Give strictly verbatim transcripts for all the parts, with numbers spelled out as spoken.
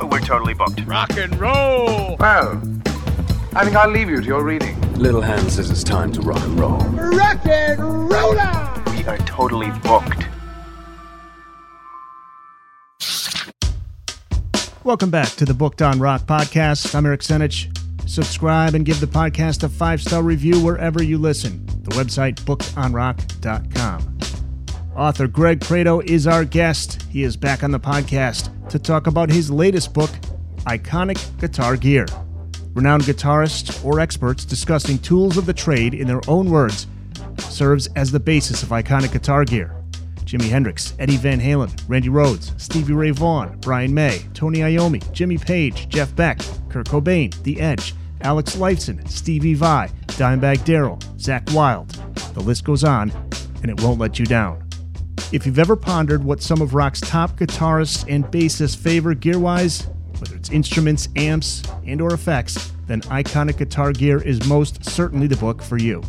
We're totally booked. Rock and roll! Well, I think I'll leave you to your reading. Little Hand says it's time to rock and roll. Rock and roller! We are totally booked. Welcome back to the Booked on Rock podcast. I'm Eric Senich. Subscribe and give the podcast a five-star review wherever you listen. The website, booked on rock dot com. Author Greg Prado is our guest. He is back on the podcast to talk about his latest book, Iconic Guitar Gear. Renowned guitarists or experts discussing tools of the trade in their own words serves as the basis of iconic guitar gear. Jimi Hendrix, Eddie Van Halen, Randy Rhoads, Stevie Ray Vaughan, Brian May, Tony Iommi, Jimmy Page, Jeff Beck, Kurt Cobain, The Edge, Alex Lifeson, Stevie Vai, Dimebag Darrell, Zakk Wylde. The list goes on, and it won't let you down. If you've ever pondered what some of rock's top guitarists and bassists favor gear-wise, whether it's instruments, amps, and or effects, then Iconic Guitar Gear is most certainly the book for you.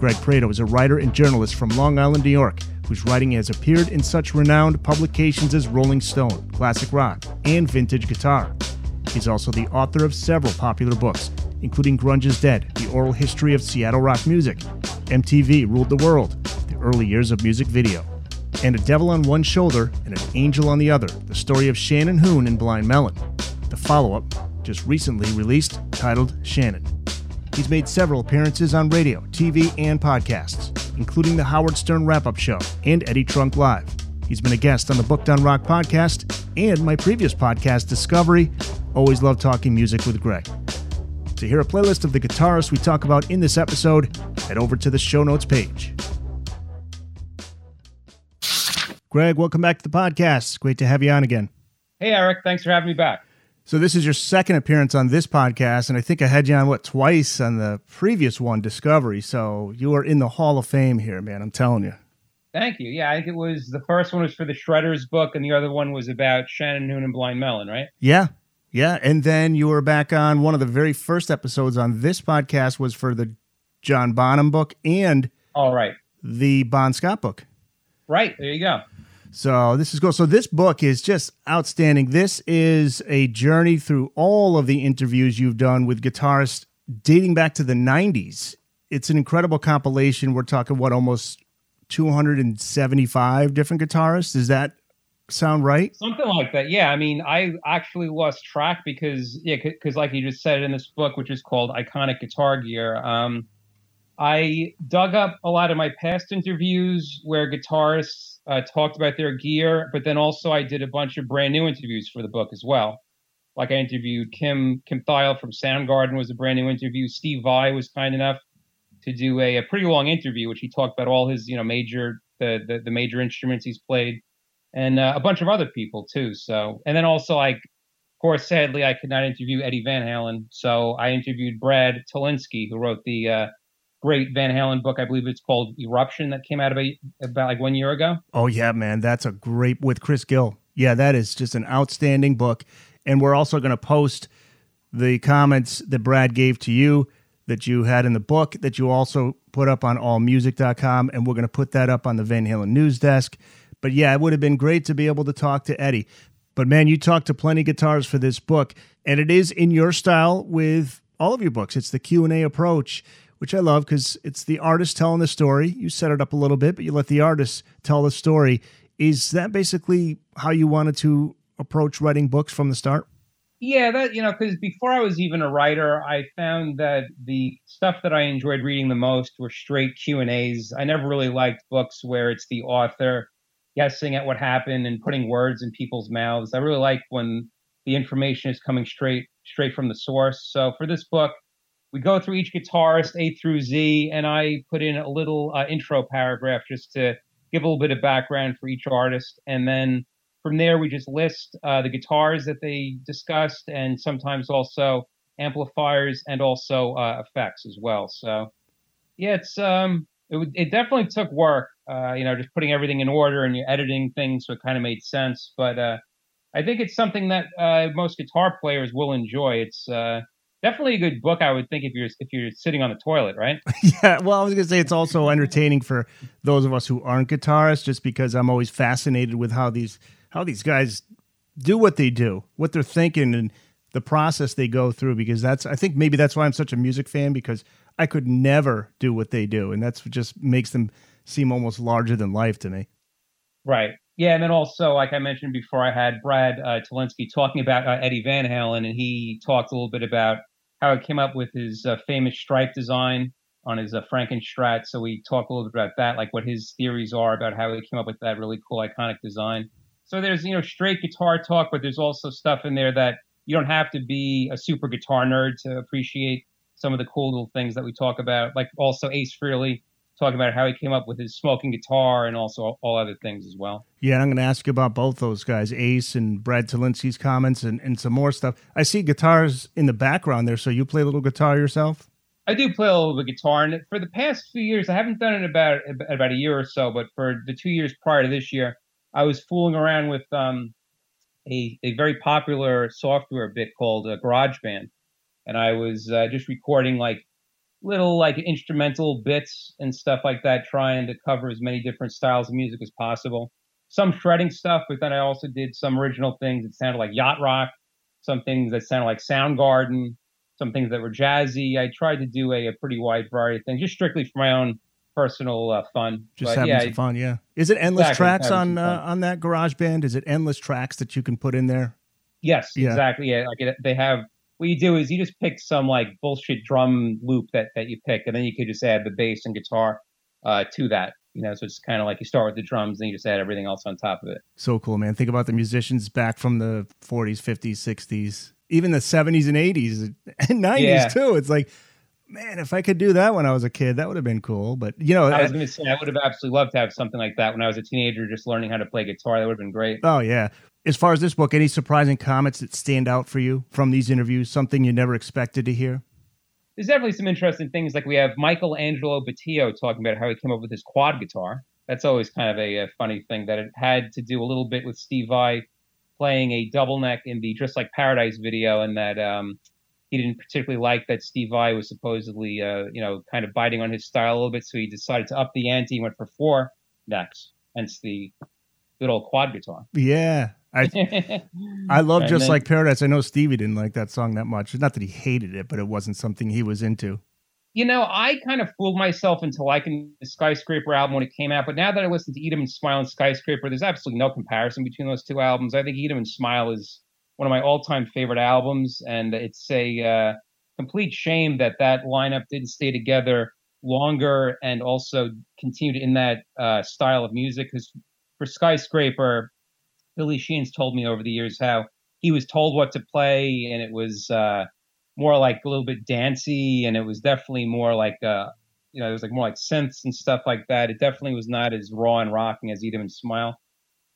Greg Prado is a writer and journalist from Long Island, New York, whose writing has appeared in such renowned publications as Rolling Stone, Classic Rock, and Vintage Guitar. He's also the author of several popular books, including Grunge is Dead, The Oral History of Seattle Rock Music, M T V Ruled the World, The Early Years of Music Video, and A Devil on One Shoulder and An Angel on the Other, the story of Shannon Hoon and Blind Melon. The follow-up, just recently released, titled Shannon. He's made several appearances on radio, T V, and podcasts, including the Howard Stern Wrap-Up Show and Eddie Trunk Live. He's been a guest on the Booked on Rock podcast and my previous podcast, Discovery. Always love talking music with Greg. To hear a playlist of the guitarists we talk about in this episode, head over to the show notes page. Greg, welcome back to the podcast. Great to have you on again. Hey, Eric. Thanks for having me back. So this is your second appearance on this podcast, and I think I had you on, what, twice on the previous one, Discovery. So you are in the Hall of Fame here, man. I'm telling you. Thank you. Yeah, I think it was the first one was for the Shredders book, and the other one was about Shannon Hoon and Blind Melon, right? Yeah. Yeah. And then you were back on one of the very first episodes on this podcast was for the John Bonham book and All right. the Bon Scott book. Right. There you go. So this is cool. So this book is just outstanding. This is a journey through all of the interviews you've done with guitarists dating back to the nineties. It's an incredible compilation. We're talking, what, almost two hundred seventy-five different guitarists? Does that sound right? Something like that. Yeah. I mean, I actually lost track because, yeah, because like you just said in this book, which is called Iconic Guitar Gear, um, I dug up a lot of my past interviews where guitarists Uh, talked about their gear, but then also I did a bunch of brand new interviews for the book as well. Like I interviewed Kim Kim Thayil from Soundgarden was a brand new interview. Steve Vai was kind enough to do a, a pretty long interview, which he talked about all his you know major the the, the major instruments he's played, and uh, a bunch of other people too. So and then also like, of course, sadly I could not interview Eddie Van Halen, so I interviewed Brad Tolinsky, who wrote the uh, great Van Halen book. I believe it's called Eruption that came out about, about like one year ago. Oh yeah, man. That's a great, with Chris Gill. Yeah, that is just an outstanding book. And we're also going to post the comments that Brad gave to you that you had in the book that you also put up on all music dot com, and we're going to put that up on the Van Halen News Desk. But yeah, it would have been great to be able to talk to Eddie. But man, you talked to plenty of guitars for this book, and it is in your style with all of your books. It's the Q and A approach, which I love because it's the artist telling the story. You set it up a little bit, but you let the artist tell the story. Is that basically how you wanted to approach writing books from the start? Yeah, that, you know, because before I was even a writer, I found that the stuff that I enjoyed reading the most were straight Q and A's. I never really liked books where it's the author guessing at what happened and putting words in people's mouths. I really like when the information is coming straight straight from the source. So for this book, we go through each guitarist A through Z, and I put in a little uh, intro paragraph just to give a little bit of background for each artist. And then from there, we just list uh, the guitars that they discussed, and sometimes also amplifiers and also uh, effects as well. So yeah, it's um, it, it definitely took work, uh, you know, just putting everything in order and you're editing things, so it kind of made sense. But uh, I think it's something that uh, most guitar players will enjoy. It's uh, definitely a good book, I would think, if you're if you're sitting on the toilet, right? Yeah, well, I was going to say it's also entertaining for those of us who aren't guitarists, just because I'm always fascinated with how these how these guys do what they do, what they're thinking, and the process they go through, because that's, I think maybe that's why I'm such a music fan, because I could never do what they do. And that's what just makes them seem almost larger than life to me. Right. Yeah. And then also, like I mentioned before, I had Brad uh, Talinsky talking about uh, Eddie Van Halen, and he talked a little bit about how he came up with his uh, famous stripe design on his uh, Frankenstrat. So we talked a little bit about that, like what his theories are about how he came up with that really cool iconic design. So there's, you know, straight guitar talk, but there's also stuff in there that you don't have to be a super guitar nerd to appreciate some of the cool little things that we talk about. Like also Ace Frehley talking about how he came up with his smoking guitar and also all other things as well. Yeah, and I'm going to ask you about both those guys, Ace and Brad Talinsky's comments and, and some more stuff. I see guitars in the background there, so you play a little guitar yourself? I do play a little bit guitar, and for the past few years, I haven't done it about about a year or so, but for the two years prior to this year, I was fooling around with um, a, a very popular software bit called uh, GarageBand, and I was uh, just recording like little like instrumental bits and stuff like that, trying to cover as many different styles of music as possible. Some shredding stuff, but then I also did some original things that sounded like yacht rock, some things that sounded like Soundgarden, some things that were jazzy. I tried to do a, a pretty wide variety of things, just strictly for my own personal uh, fun. Just but, having yeah, some fun, yeah. Is it endless exactly, tracks on uh, on that GarageBand? Is it endless tracks that you can put in there? Yes, yeah. Exactly. Yeah, like it, they have. What you do is you just pick some like bullshit drum loop that that you pick, and then you could just add the bass and guitar uh, to that. You know, so it's kind of like you start with the drums, and you just add everything else on top of it. So cool, man! Think about the musicians back from the forties, fifties, sixties, even the seventies and eighties and nineties yeah. too. It's like, man, if I could do that when I was a kid, that would have been cool. But, you know, I was going to say, I would have absolutely loved to have something like that when I was a teenager, just learning how to play guitar. That would have been great. Oh, yeah. As far as this book, any surprising comments that stand out for you from these interviews, something you never expected to hear? There's definitely some interesting things. Like we have Michelangelo Battillo talking about how he came up with his quad guitar. That's always kind of a, a funny thing that it had to do a little bit with Steve Vai playing a double neck in the Just Like Paradise video, and that, um, he didn't particularly like that Steve Vai was supposedly, uh, you know, kind of biting on his style a little bit. So he decided to up the ante. He went for four necks, hence the good old quad guitar. Yeah. I I love right, Just then, Like Paradise. I know Stevie didn't like that song that much. Not that he hated it, but it wasn't something he was into. You know, I kind of fooled myself into liking the Skyscraper album when it came out. But now that I listen to Eat 'Em and Smile and Skyscraper, there's absolutely no comparison between those two albums. I think Eat 'Em and Smile is one of my all-time favorite albums, and it's a uh, complete shame that that lineup didn't stay together longer and also continued in that uh, style of music. Because for Skyscraper, Billy Sheehan's told me over the years how he was told what to play, and it was uh, more like a little bit dancey, and it was definitely more like uh, you know, it was like more like synths and stuff like that. It definitely was not as raw and rocking as Eat 'Em and Smile.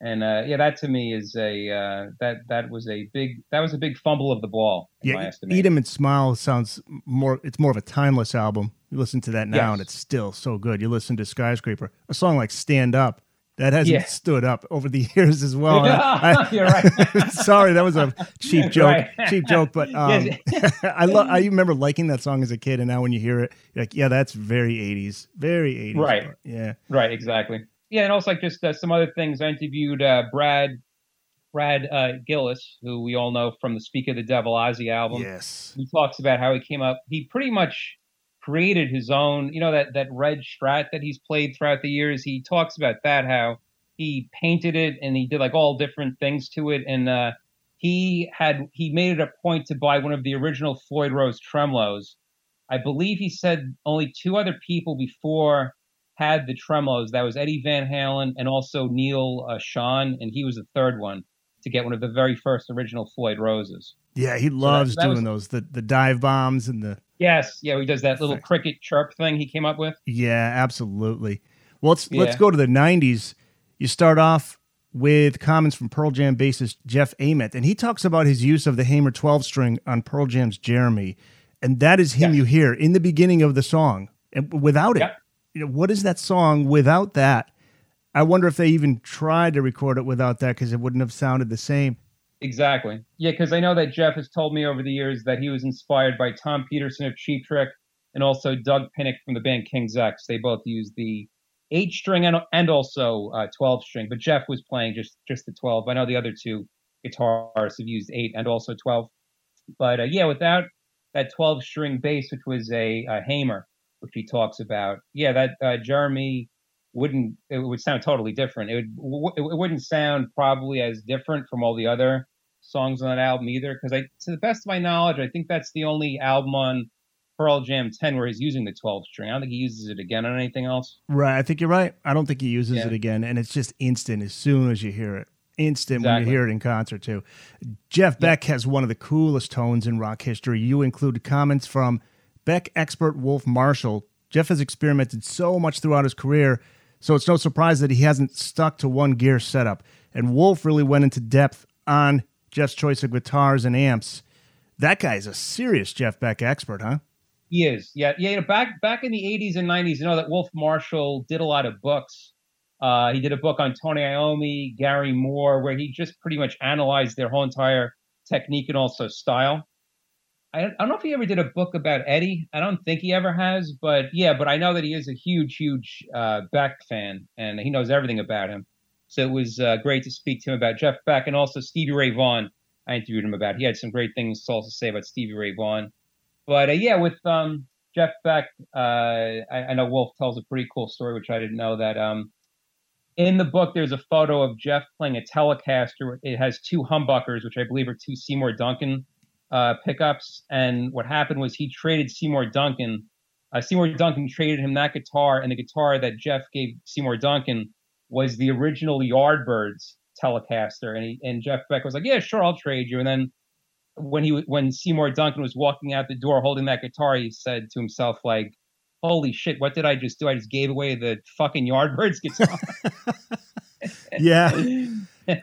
And uh, yeah, that to me is a uh, that that was a big that was a big fumble of the ball. In yeah, my estimation. Eat 'Em and Smile sounds more. It's more of a timeless album. You listen to that now, yes. And it's still so good. You listen to Skyscraper, a song like Stand Up. That hasn't yeah. stood up over the years as well. I, You're right. Sorry, that was a cheap joke. Right. Cheap joke, but um, I lo- I remember liking that song as a kid, and now when you hear it, you're like, yeah, that's very eighties, very eighties. Right. Part. Yeah. Right. Exactly. Yeah, and also like just uh, some other things. I interviewed uh, Brad Brad uh, Gillis, who we all know from the Speak of the Devil Ozzy album. Yes. He talks about how he came up. He pretty much created his own, you know, that, that red Strat that he's played throughout the years. He talks about that, how he painted it and he did like all different things to it. And uh, he had, he made it a point to buy one of the original Floyd Rose tremolos. I believe he said only two other people before had the tremolos. That was Eddie Van Halen and also Neil uh, Sean. And he was the third one to get one of the very first original Floyd Roses. Yeah, he loves so that, that doing was, those, the the dive bombs and the... Yes, yeah, he does that little cricket chirp thing he came up with. Yeah, absolutely. Well, let's yeah. let's go to the nineties. You start off with comments from Pearl Jam bassist Jeff Ament, and he talks about his use of the Hamer twelve-string on Pearl Jam's Jeremy, and that is him yeah. you hear in the beginning of the song. And without it, yeah. you know, what is that song without that? I wonder if they even tried to record it without that because it wouldn't have sounded the same. Exactly. Yeah, because I know that Jeff has told me over the years that he was inspired by Tom Peterson of Cheap Trick and also Doug Pinnick from the band King's X. They both used the eight-string and, and also uh, twelve-string, but Jeff was playing just, just the twelve. I know the other two guitarists have used eight and also twelve. But uh, yeah, without that twelve-string bass, which was a, a Hamer, which he talks about, yeah, that uh, Jeremy wouldn't, it would sound totally different. It would, it wouldn't sound probably as different from all the other songs on that album either, because I, to the best of my knowledge, I think that's the only album on Pearl Jam ten where he's using the twelve-string. I don't think he uses it again on anything else. Right, I think you're right. I don't think he uses yeah. it again, and it's just instant as soon as you hear it. Instant exactly. when you hear it in concert, too. Jeff Beck yeah. has one of the coolest tones in rock history. You include comments from Beck expert Wolf Marshall. Jeff has experimented so much throughout his career, so it's no surprise that he hasn't stuck to one gear setup. And Wolf really went into depth on Jeff's choice of guitars and amps. That guy's a serious Jeff Beck expert, huh? He is. Yeah. Yeah. You know, back back in the eighties and nineties, you know that Wolf Marshall did a lot of books. Uh, he did a book on Tony Iommi, Gary Moore, where he just pretty much analyzed their whole entire technique and also style. I don't, I don't know if he ever did a book about Eddie. I don't think he ever has, but yeah, but I know that he is a huge, huge uh, Beck fan, and he knows everything about him. So it was uh, great to speak to him about Jeff Beck, and also Stevie Ray Vaughan. I interviewed him about. He had some great things to also say about Stevie Ray Vaughan. But uh, yeah, with um, Jeff Beck, uh, I, I know Wolf tells a pretty cool story, which I didn't know, that um, in the book there's a photo of Jeff playing a Telecaster. It has two humbuckers, which I believe are two Seymour Duncan uh, pickups. And what happened was he traded Seymour Duncan. Uh, Seymour Duncan traded him that guitar, and the guitar that Jeff gave Seymour Duncan was the original Yardbirds Telecaster, and he, and Jeff Beck was like, yeah, sure, I'll trade you. And then when he when Seymour Duncan was walking out the door holding that guitar, he said to himself, like, holy shit, what did I just do? I just gave away the fucking Yardbirds guitar. Yeah.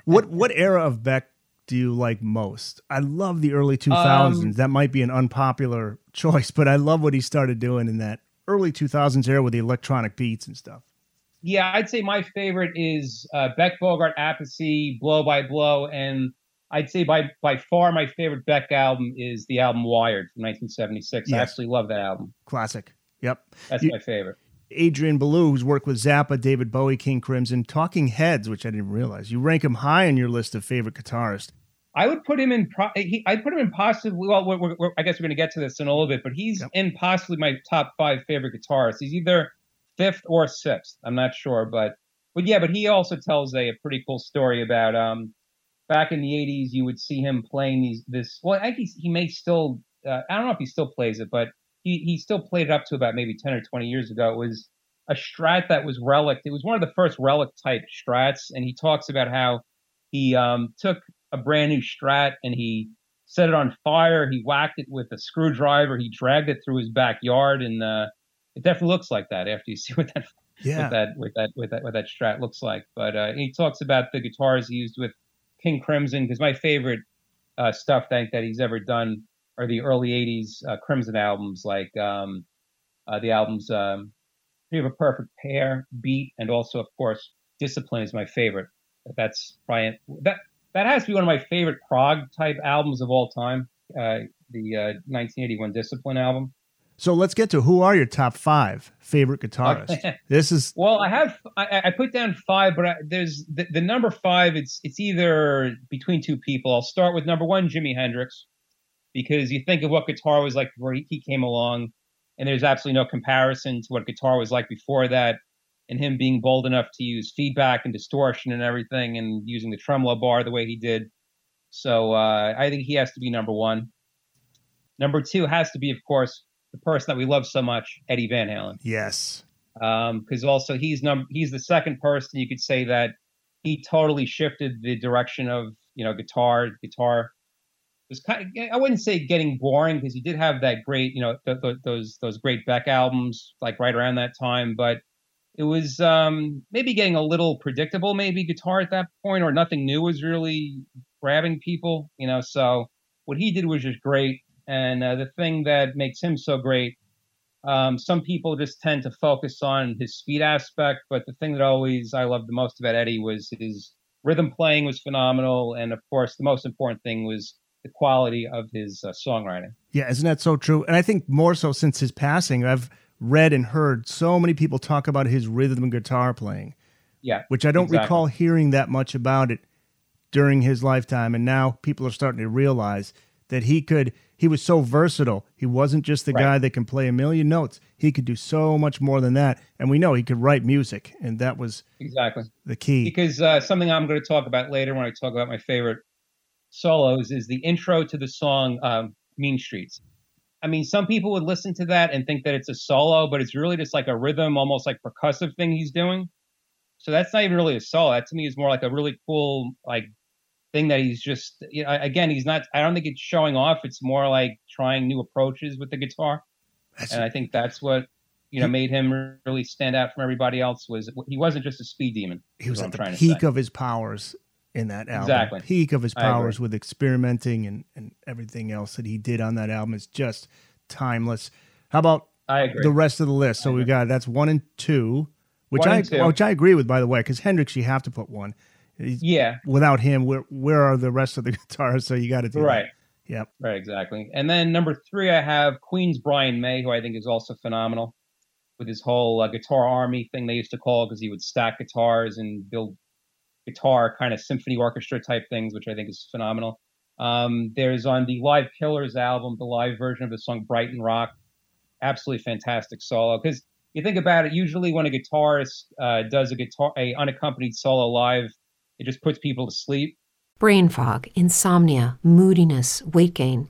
What what era of Beck do you like most? I love the early two thousands. Um, that might be an unpopular choice, but I love what he started doing in that early two thousands era with the electronic beats and stuff. Yeah, I'd say my favorite is uh, Beck, Bogart, Appice, Blow by Blow, and I'd say by by far my favorite Beck album is the album Wired from nineteen seventy-six. Yes. I absolutely love that album. Classic. Yep. That's you, my favorite. Adrian Belew, who's worked with Zappa, David Bowie, King Crimson, Talking Heads, which I didn't realize. You rank him high on your list of favorite guitarists. I would put him in, pro- he, I'd put him in possibly, well, we're, we're, we're, I guess we're going to get to this in a little bit, but he's yep. in possibly my top five favorite guitarists. He's either fifth or sixth, I'm not sure, but but yeah, but he also tells a, a pretty cool story about um back in the eighties you would see him playing these this well I think he may still uh, I don't know if he still plays it, but he he still played it up to about maybe ten or twenty years ago. It was a Strat that was relic. It was one of the first relic type Strats, and he talks about how he um took a brand new Strat and he set it on fire. He whacked it with a screwdriver. He dragged it through his backyard, and uh it definitely looks like that after you see what that, yeah. what that, what that, what that, what that Strat looks like. But uh, he talks about the guitars he used with King Crimson, because my favorite uh, stuff that, that he's ever done are the early eighties uh, Crimson albums, like um, uh, the albums um, "We Have a Perfect Pair," "Beat," and also, of course, Discipline is my favorite. That's Brian. That that has to be one of my favorite prog type albums of all time. Uh, the uh, nineteen eighty-one Discipline album. So let's get to who are your top five favorite guitarists. This is well, I have I, I put down five, but I, there's the, the number five. It's it's either between two people. I'll start with number one, Jimi Hendrix, because you think of what guitar was like before he, he came along, and there's absolutely no comparison to what guitar was like before that, and him being bold enough to use feedback and distortion and everything, and using the tremolo bar the way he did. So uh, I think he has to be number one. Number two has to be, of course, the person that we love so much, Eddie Van Halen. Yes. Because um, also he's num- he's the second person you could say that he totally shifted the direction of, you know, guitar. Guitar was kind of, I wouldn't say getting boring, because he did have that great, you know, th- th- those those great Beck albums like right around that time, but it was um, maybe getting a little predictable, maybe guitar at that point, or nothing new was really grabbing people, you know. So what he did was just great. And uh, the thing that makes him so great, um, some people just tend to focus on his speed aspect, but the thing that always I loved the most about Eddie was his rhythm playing was phenomenal. And of course, the most important thing was the quality of his uh, songwriting. Yeah, isn't that so true? And I think more so since his passing, I've read and heard so many people talk about his rhythm and guitar playing, yeah, which I don't exactly. recall hearing that much about it during his lifetime. And now people are starting to realize that he could... He was so versatile. He wasn't just the right. guy that can play a million notes. He could do so much more than that. And we know he could write music, and that was exactly the key. Because uh, something I'm going to talk about later when I talk about my favorite solos is the intro to the song um, Mean Streets. I mean, some people would listen to that and think that it's a solo, but it's really just like a rhythm, almost like percussive thing he's doing. So that's not even really a solo. That to me is more like a really cool, like, thing that he's just, you know, again, he's not, I don't think it's showing off. It's more like trying new approaches with the guitar. That's, and I think that's what, you know, he, made him really stand out from everybody else was he wasn't just a speed demon. He was at the peak of his powers in that album. Exactly. Peak of his powers with experimenting and, and everything else that he did on that album is just timeless. How about I agree. The rest of the list? So we got, that's one and two, which one I, two. which I agree with, by the way, because Hendrix, you have to put one. Yeah. Without him, where where are the rest of the guitars? So you got to do right. That. Yep. Right. Exactly. And then number three, I have Queen's Brian May, who I think is also phenomenal with his whole uh, guitar army thing they used to call, because he would stack guitars and build guitar kind of symphony orchestra type things, which I think is phenomenal. Um, there's on the Live Killers album, the live version of the song Brighton Rock. Absolutely fantastic solo, because you think about it. Usually when a guitarist uh, does a guitar, a unaccompanied solo live, it just puts people to sleep. Brain fog, insomnia, moodiness, weight gain.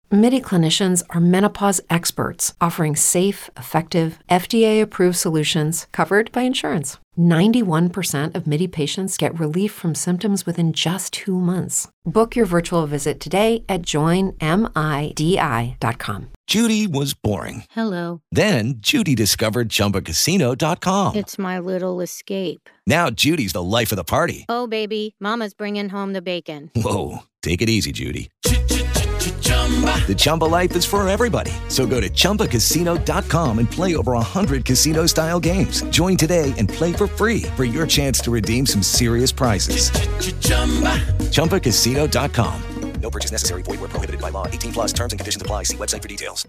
Midi clinicians are menopause experts, offering safe, effective, F D A-approved solutions covered by insurance. ninety-one percent of Midi patients get relief from symptoms within just two months. Book your virtual visit today at join midi dot com. Judy was boring. Hello. Then Judy discovered chumba casino dot com. It's my little escape. Now Judy's the life of the party. Oh, baby, mama's bringing home the bacon. Whoa, take it easy, Judy. The Chumba life is for everybody. So go to chumba casino dot com and play over one hundred casino-style games. Join today and play for free for your chance to redeem some serious prizes. Ch-ch-chumba. chumba casino dot com. No purchase necessary. Void where prohibited by law. eighteen plus terms and conditions apply. See website for details.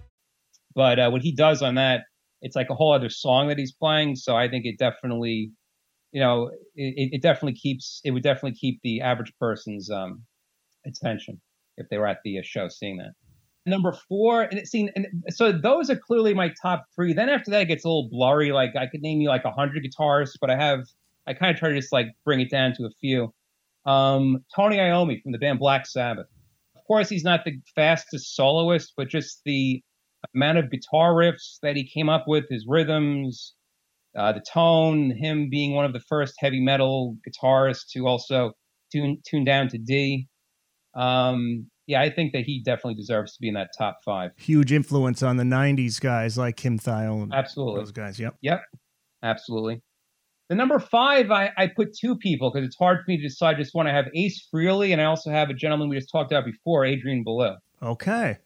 But uh, what he does on that, it's like a whole other song that he's playing. So I think it definitely, you know, it, it definitely keeps, it would definitely keep the average person's um, attention if they were at the show seeing that. Number four, and it seen, and so those are clearly my top three. Then after that, it gets a little blurry. Like I could name you like a hundred guitarists, but I have, I kind of try to just like bring it down to a few. Um, Tony Iommi from the band Black Sabbath. Of course, he's not the fastest soloist, but just the amount of guitar riffs that he came up with, his rhythms, uh, the tone, him being one of the first heavy metal guitarists to also tune, tune down to D. Um, yeah, I think that he definitely deserves to be in that top five. Huge influence on the nineties guys like Kim Thayil. And absolutely. Those guys, yep. Yep, absolutely. The number five, I, I put two people because it's hard for me to decide just one. I have Ace Frehley, and I also have a gentleman we just talked about before, Adrian Belew. Okay.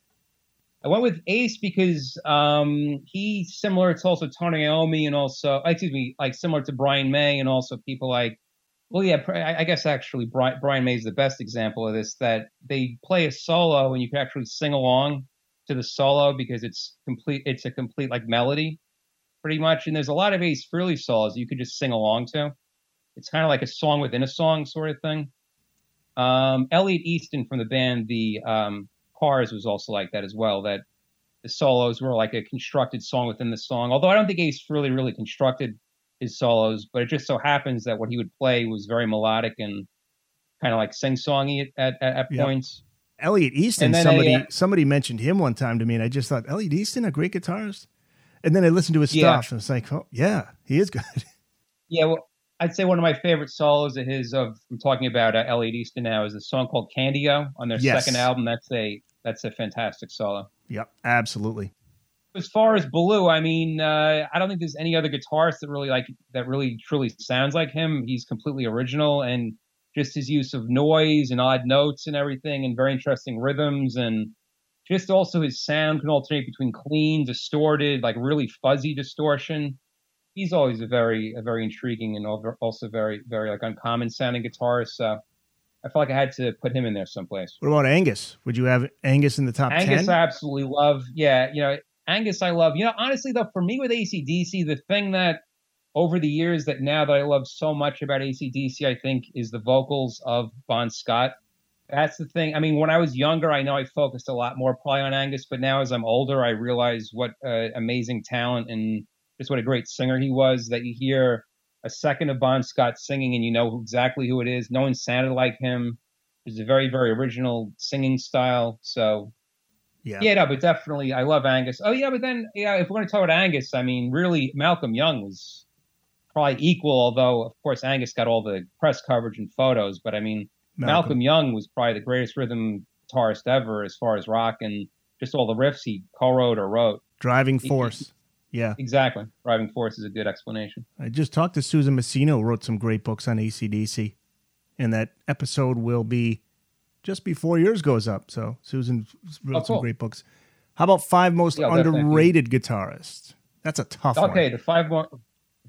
I went with Ace because um, he's similar to also Tony Iommi and also, excuse me, like similar to Brian May and also people like, well, yeah, I guess actually Brian, Brian May is the best example of this, that they play a solo and you can actually sing along to the solo because it's complete. It's a complete like melody. Pretty much, and there's a lot of Ace Frehley songs you could just sing along to. It's kind of like a song within a song sort of thing. Um, Elliot Easton from the band The um, Cars was also like that as well, that the solos were like a constructed song within the song, although I don't think Ace Frehley really constructed his solos, but it just so happens that what he would play was very melodic and kind of like sing-songy at, at, at yep. points. Elliot Easton, somebody, a, somebody mentioned him one time to me, and I just thought, Elliot Easton, a great guitarist? And then I listened to his yeah. stuff, and it's like, oh, yeah, he is good. Yeah, well, I'd say one of my favorite solos of his, of I'm talking about uh, Elliot Easton now, is a song called Candio on their yes. second album. That's a that's a fantastic solo. Yep, absolutely. As far as Belew, I mean, uh, I don't think there's any other guitarist that really like that really truly sounds like him. He's completely original, and just his use of noise and odd notes and everything, and very interesting rhythms and. Just also his sound can alternate between clean, distorted, like really fuzzy distortion. He's always a very, a very intriguing and also very, very like uncommon sounding guitarist. So I felt like I had to put him in there someplace. What about Angus? Would you have Angus in the top ten? Angus I absolutely love. Yeah, you know, Angus I love. You know, honestly though, for me with A C D C, the thing that over the years that now that I love so much about A C D C, I think is the vocals of Bon Scott. That's the thing. I mean, when I was younger, I know I focused a lot more probably on Angus, but now as I'm older, I realize what uh, amazing talent and just what a great singer he was, that you hear a second of Bon Scott singing and you know exactly who it is. No one sounded like him. It was a very, very original singing style. So, yeah, yeah, no, but definitely I love Angus. Oh, yeah, but then yeah, if we're going to talk about Angus, I mean, really, Malcolm Young was probably equal, although, of course, Angus got all the press coverage and photos, but I mean, Malcolm. Malcolm Young was probably the greatest rhythm guitarist ever as far as rock and just all the riffs he co-wrote or wrote. Driving force. Yeah. Exactly. Driving force is a good explanation. I just talked to Susan Messino, who wrote some great books on A C D C, and that episode will be just before yours goes up. So Susan wrote oh, cool. some great books. How about five most yeah, underrated guitarists? That's a tough okay, one. Okay, the five mo-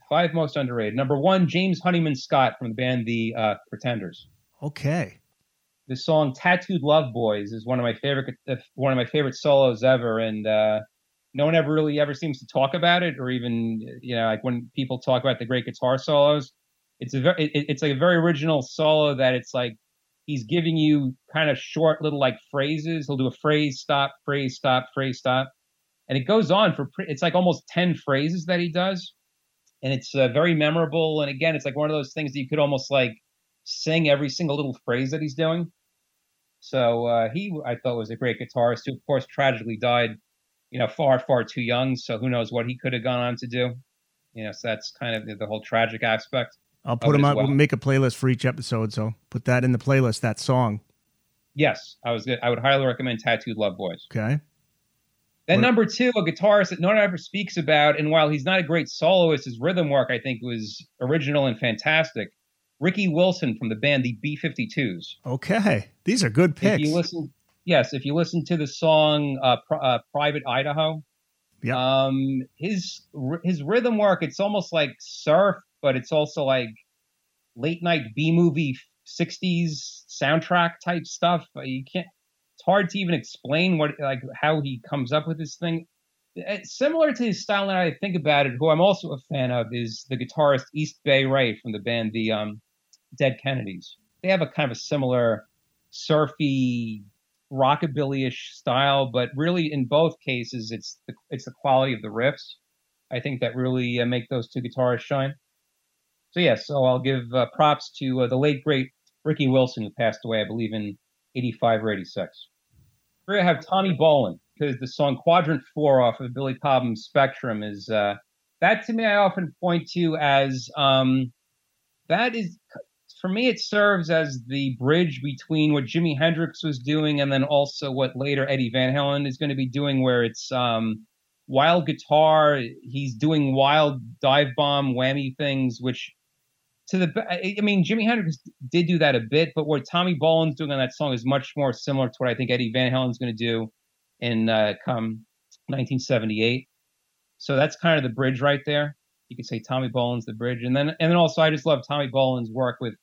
five most underrated. Number one, James Honeyman Scott from the band The uh, Pretenders. Okay. The song "Tattooed Love Boys" is one of my favorite uh, one of my favorite solos ever, and uh, no one ever really ever seems to talk about it, or even you know, like when people talk about the great guitar solos, it's a very it, it's like a very original solo that it's like he's giving you kind of short little like phrases. He'll do a phrase stop, phrase stop, phrase stop, and it goes on for pre- it's like almost ten phrases that he does, and it's uh, very memorable. And again, it's like one of those things that you could almost like. Sing every single little phrase that he's doing. So uh, he, I thought, was a great guitarist who, of course, tragically died, you know, far, far too young. So who knows what he could have gone on to do. You know, so that's kind of the, the whole tragic aspect. I'll put him on. Well. We'll make a playlist for each episode. So put that in the playlist, that song. Yes, I was good. I would highly recommend Tattooed Love Boys. Okay. Then what? Number two, a guitarist that no one ever speaks about. And while he's not a great soloist, his rhythm work, I think, was original and fantastic. Ricky Wilson from the band The B fifty-twos. Okay. These are good picks. If you listen, yes, if you listen to the song uh, Pri- uh, Private Idaho, yep. um, his his rhythm work, it's almost like surf, but it's also like late-night B-movie sixties soundtrack type stuff. You can't. It's hard to even explain what like how he comes up with this thing. It's similar to his style, and I think about it, who I'm also a fan of, is the guitarist East Bay Ray from the band The... Um, Dead Kennedys. They have a kind of a similar surfy, rockabilly-ish style, but really in both cases, it's the it's the quality of the riffs. I think that really uh, make those two guitarists shine. So yeah, so I'll give uh, props to uh, the late great Ricky Wilson, who passed away, I believe, in eighty-five or eighty-six. We're gonna have Tommy Bolin because the song Quadrant Four off of Billy Cobham's Spectrum is uh, that to me I often point to as um, that is. For me, it serves as the bridge between what Jimi Hendrix was doing and then also what later Eddie Van Halen is going to be doing, where it's um, wild guitar. He's doing wild dive bomb whammy things, which to the, I mean, Jimi Hendrix did do that a bit, but what Tommy Bolin's doing on that song is much more similar to what I think Eddie Van Halen's going to do in uh, come nineteen seventy-eight. So that's kind of the bridge right there. You could say Tommy Bolin's the bridge, and then and then also I just love Tommy Bolin's work with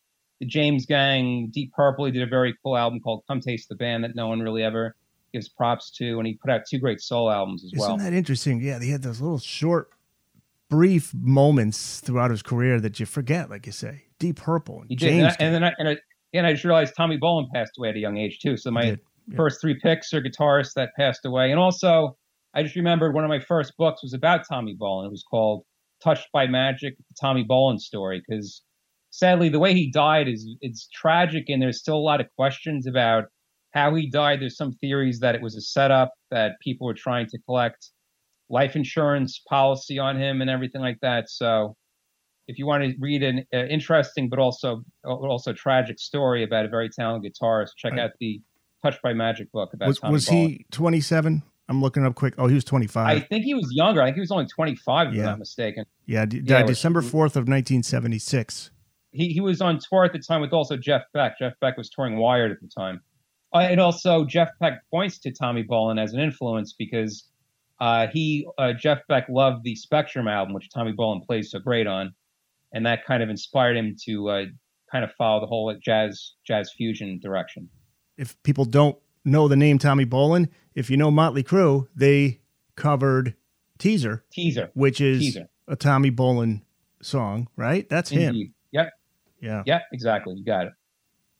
the James Gang, Deep Purple. He did a very cool album called "Come Taste the Band" that no one really ever gives props to, and he put out two great soul albums as Isn't well. Isn't that interesting? Yeah, he had those little short, brief moments throughout his career that you forget, like you say, Deep Purple. And he did, James and, I, and then I and I and I just realized Tommy Bolin passed away at a young age too. So my yeah. first three picks are guitarists that passed away, and also I just remembered one of my first books was about Tommy Bolin. It was called Touched by Magic, the Tommy Bolin story, because sadly the way he died is it's tragic, and there's still a lot of questions about how he died. There's some theories that it was a setup, that people were trying to collect life insurance policy on him and everything like that. So if you want to read an uh, interesting but also also tragic story about a very talented guitarist, check out the Touched by Magic book about was, Tommy was Bolin. He twenty-seven? I'm looking up quick. Oh, he was twenty-five. I think he was younger. I think he was only twenty-five, if yeah. I'm not mistaken. Yeah, d- yeah December fourth of nineteen seventy-six. He he was on tour at the time with also Jeff Beck. Jeff Beck was touring Wired at the time. Uh, and also, Jeff Beck points to Tommy Bolin as an influence because uh, he uh, Jeff Beck loved the Spectrum album, which Tommy Bolin plays so great on. And that kind of inspired him to uh, kind of follow the whole jazz jazz fusion direction. If people don't know the name Tommy Bolin, if you know Motley Crue, they covered Teaser, Teaser, which is Teaser. A Tommy Bolin song, right? That's Indeed. Him. Yep. Yeah. Yep, exactly. You got it.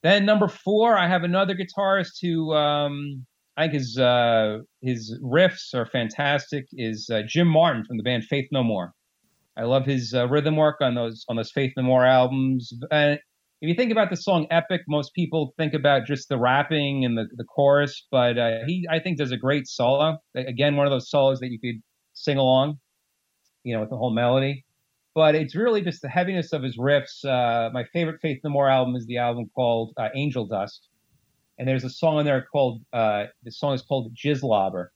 Then number four, I have another guitarist who um, I think his, uh, his riffs are fantastic, is uh, Jim Martin from the band Faith No More. I love his uh, rhythm work on those on those Faith No More albums. And if you think about the song Epic, most people think about just the rapping and the, the chorus, but uh, he, I think, does a great solo. Again, one of those solos that you could sing along, you know, with the whole melody. But it's really just the heaviness of his riffs. Uh, my favorite Faith No More album is the album called uh, Angel Dust. And there's a song in there called, uh, the song is called Jizz Lobber,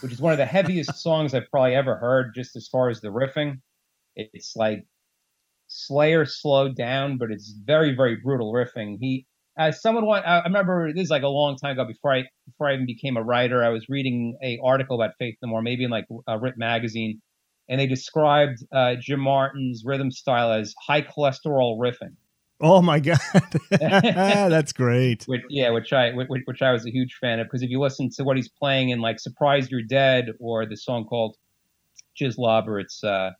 which is one of the heaviest songs I've probably ever heard, just as far as the riffing. It's like Slayer slowed down, but it's very, very brutal riffing. He, as someone, want, I remember this is like a long time ago before I, before I even became a writer. I was reading a article about Faith No More, maybe in like a Rip magazine, and they described uh, Jim Martin's rhythm style as high cholesterol riffing. Oh my god, that's great! which, yeah, which I which, which I was a huge fan of, because if you listen to what he's playing in like "Surprise You're Dead" or the song called "Jizz Lobber," it's uh,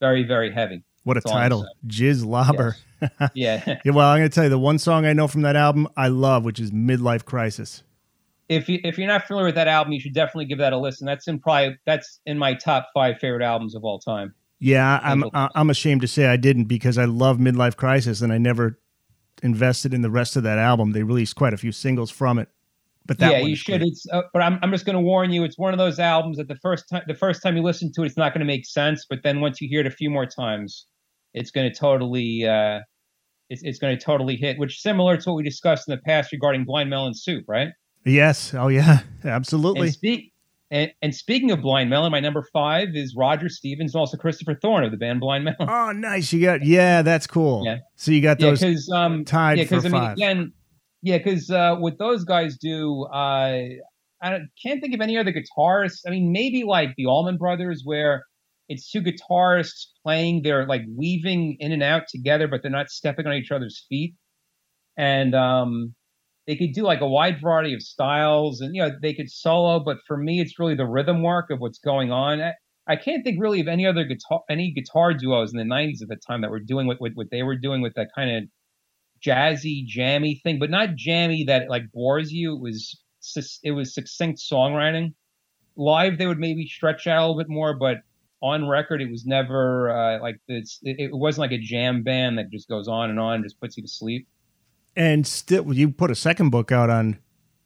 very, very heavy. What a title, Jizz Lobber. Yes. Yeah. Yeah. Well, I'm going to tell you the one song I know from that album I love, which is Midlife Crisis. If you, if you're not familiar with that album, you should definitely give that a listen. That's in probably that's in my top five favorite albums of all time. Yeah, I'm I'm ashamed to say I didn't, because I love Midlife Crisis and I never invested in the rest of that album. They released quite a few singles from it. But that yeah, you should. It's, uh, but I'm I'm just going to warn you. It's one of those albums that the first time the first time you listen to it, it's not going to make sense. But then once you hear it a few more times, it's going to totally uh, it's it's going to totally hit. Which is similar to what we discussed in the past regarding Blind Melon Soup, right? Yes. Oh yeah. Absolutely. And, spe- and, and speaking of Blind Melon, my number five is Roger Stevens and also Christopher Thorne of the band Blind Melon. Oh, nice. You got yeah. That's cool. Yeah. So you got those yeah, um, tied yeah, for I mean, five. Again, Yeah, because uh, what those guys do, uh, I don't, can't think of any other guitarists. I mean, maybe like the Allman Brothers, where it's two guitarists playing, they're like weaving in and out together, but they're not stepping on each other's feet. And um, they could do like a wide variety of styles, and you know they could solo. But for me, it's really the rhythm work of what's going on. I, I can't think really of any other guitar, any guitar duos in the nineties at the time that were doing what what, what they were doing with that kind of jazzy, jammy thing, but not jammy that like bores you. It was it was succinct songwriting. Live, they would maybe stretch out a little bit more, but on record, it was never uh, like this. It wasn't like a jam band that just goes on and on and just puts you to sleep. And still, you put a second book out on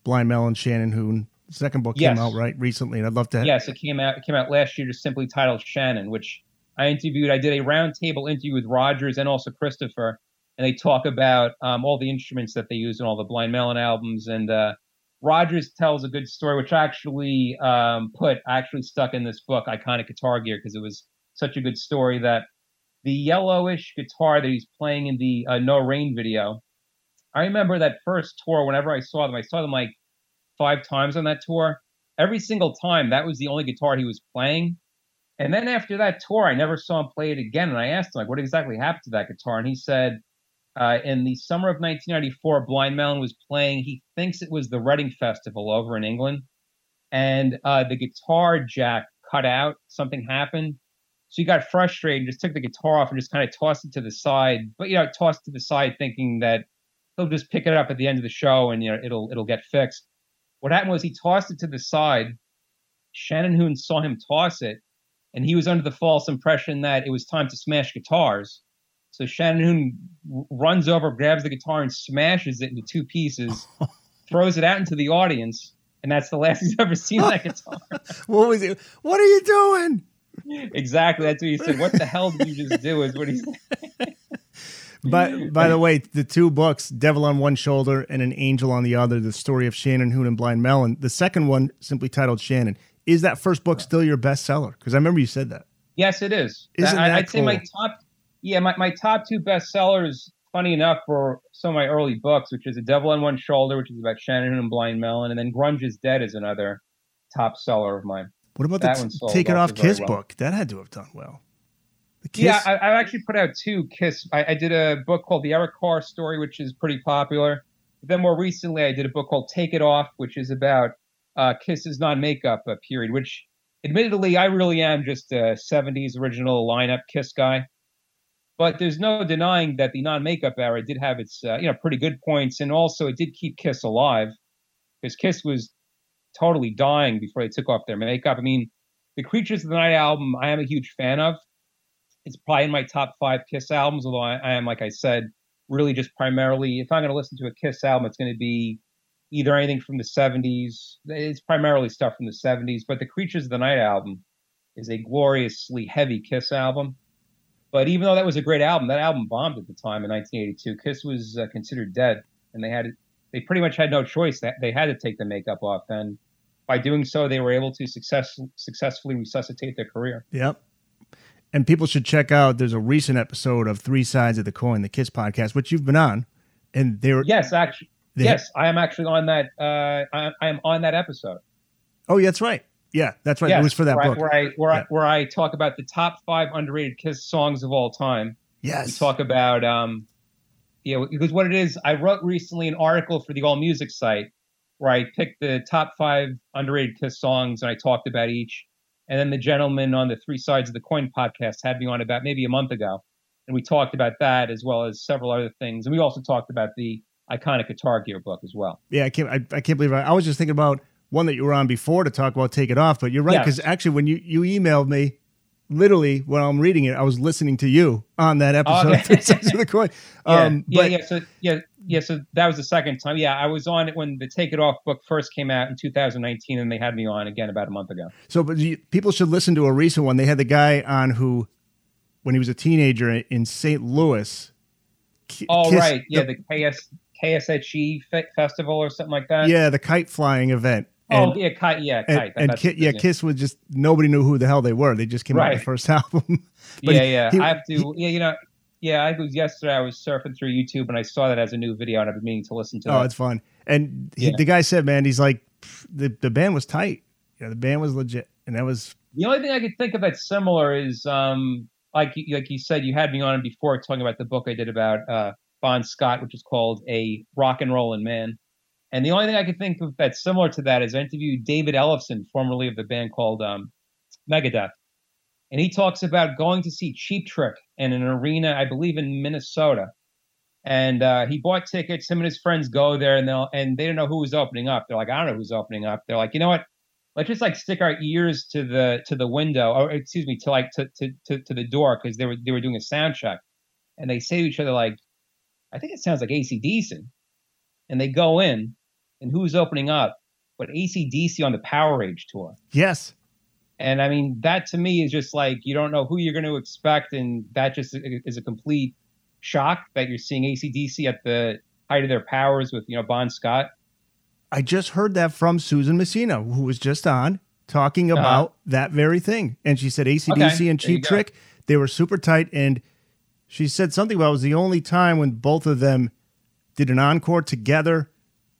Blind Melon, Shannon Hoon. The second book yes. came out right recently, and I'd love to. Have- yes, it came out. It came out last year, just simply titled Shannon, which I interviewed. I did a roundtable interview with Rogers and also Christopher. And they talk about um, all the instruments that they use in all the Blind Melon albums. And uh, Rogers tells a good story, which I actually um, put, I actually stuck in this book, Iconic Guitar Gear, because it was such a good story that the yellowish guitar that he's playing in the uh, No Rain video. I remember that first tour, whenever I saw them, I saw them like five times on that tour. Every single time, that was the only guitar he was playing. And then after that tour, I never saw him play it again. And I asked him, like, what exactly happened to that guitar? And he said, uh, in the summer of nineteen ninety-four, Blind Melon was playing, he thinks it was the Reading Festival over in England. And uh, the guitar jack cut out, something happened. So he got frustrated and just took the guitar off and just kind of tossed it to the side. But, you know, tossed it to the side thinking that he'll just pick it up at the end of the show and, you know, it'll it'll get fixed. What happened was he tossed it to the side. Shannon Hoon saw him toss it, and he was under the false impression that it was time to smash guitars. So Shannon Hoon runs over, grabs the guitar, and smashes it into two pieces, throws it out into the audience, and that's the last he's ever seen that guitar. What was it? What are you doing? Exactly. That's what he said. What the hell did you just do is what he said. By, by the way, the two books, Devil on One Shoulder and An Angel on the Other, the story of Shannon Hoon and Blind Melon, the second one simply titled Shannon. Is that first book still your bestseller? Because I remember you said that. Yes, it is. Isn't that, that I'd cool? say my top, yeah, my, my top two bestsellers, funny enough, were some of my early books, which is A Devil on One Shoulder, which is about Shannon Hoon and Blind Melon, and then Grunge is Dead is another top seller of mine. What about that the t- Take It Off Kiss well. book? That had to have done well. Yeah, I, I actually put out two Kiss. I, I did a book called The Eric Carr Story, which is pretty popular. But then more recently, I did a book called Take It Off, which is about uh, Kiss's non-makeup uh, period, which admittedly, I really am just a seventies original lineup Kiss guy. But there's no denying that the non-makeup era did have its uh, you know, pretty good points. And also, it did keep Kiss alive because Kiss was totally dying before they took off their makeup. I mean, the Creatures of the Night album, I am a huge fan of. It's probably in my top five Kiss albums, although I, I am, like I said, really just primarily, if I'm going to listen to a Kiss album, it's going to be either anything from the seventies. It's primarily stuff from the seventies, but the Creatures of the Night album is a gloriously heavy Kiss album. But even though that was a great album, that album bombed at the time in nineteen eighty-two. Kiss was uh, considered dead, and they had they pretty much had no choice. They had to take the makeup off, and by doing so, they were able to success, successfully resuscitate their career. Yep. And people should check out, there's a recent episode of Three Sides of the Coin, the Kiss podcast, which you've been on. And they were Yes, actually. They, yes, I am actually on that. Uh, I, I am on that episode. Oh, that's right. Yeah, that's right. Yes, it was for that where book. I, where, I, where, yeah. I, where I talk about the top five underrated Kiss songs of all time. Yes. We talk about, um, you know, because what it is, I wrote recently an article for the All Music site where I picked the top five underrated Kiss songs and I talked about each. And then the gentleman on the Three Sides of the Coin podcast had me on about maybe a month ago. And we talked about that as well as several other things. And we also talked about the Iconic Guitar Gear book as well. Yeah, I can't I, I can't believe I, I was just thinking about one that you were on before to talk about Take It Off. But you're right, because yes. actually when you, you emailed me, literally when I'm reading it, I was listening to you on that episode okay. of Three Sides of the Coin. Um, yeah, but, yeah, yeah, so, yeah, yeah. So that was the second time. Yeah, I was on it when the Take It Off book first came out in two thousand nineteen, and they had me on again about a month ago. So but you, people should listen to a recent one. They had the guy on who, when he was a teenager in Saint Louis. K- oh, Kiss, right. Yeah, the, the K S, K S H E fe- festival or something like that. Yeah, the kite flying event. And, oh, yeah, kite, yeah, kite. And, and Kiss, yeah, Kiss was just, nobody knew who the hell they were. They just came right. out with the first album. But yeah, yeah. He, I have to, he, yeah, you know, yeah, I was yesterday, I was surfing through YouTube and I saw that as a new video and I've been meaning to listen to it. Oh, that. It's fun. And he, yeah. the guy said, man, he's like, the, the band was tight. Yeah, the band was legit. And that was. The only thing I could think of that's similar is, um, like, like you said, you had me on before talking about the book I did about uh, Bon Scott, which is called A Rock and Rollin' Man. And the only thing I could think of that's similar to that is I interviewed David Ellefson, formerly of the band called um, Megadeth. And he talks about going to see Cheap Trick in an arena, I believe in Minnesota. And uh, he bought tickets. Him and his friends go there, and, they'll, and they don't know who was opening up. They're like, I don't know who's opening up. They're like, you know what? Let's just like stick our ears to the to the window, or excuse me, to like to to to, to the door, because they were they were doing a sound check. And they say to each other, like, I think it sounds like A C D C. And they go in. And who's opening up? But A C D C on the Power Rage tour. Yes. And I mean, that to me is just like, you don't know who you're going to expect. And that just is a complete shock that you're seeing A C D C at the height of their powers with, you know, Bon Scott. I just heard that from Susan Messina, who was just on talking about uh-huh. that very thing. And she said A C D C okay, and Cheap Trick, they were super tight. And She said something about it was the only time when both of them did an encore together.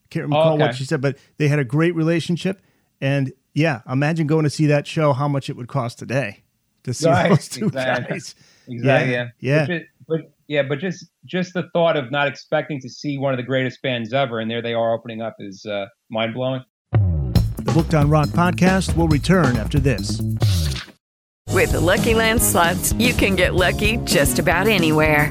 I can't recall oh, okay. what she said, but they had a great relationship. And yeah, imagine going to see that show, how much it would cost today to see right. those two exactly. guys. Exactly. Yeah. yeah. yeah. But, but yeah, but just, just the thought of not expecting to see one of the greatest bands ever, and there they are opening up, is uh, mind-blowing. The Booked on Rock podcast will return after this. With the Lucky Land Slots, you can get lucky just about anywhere.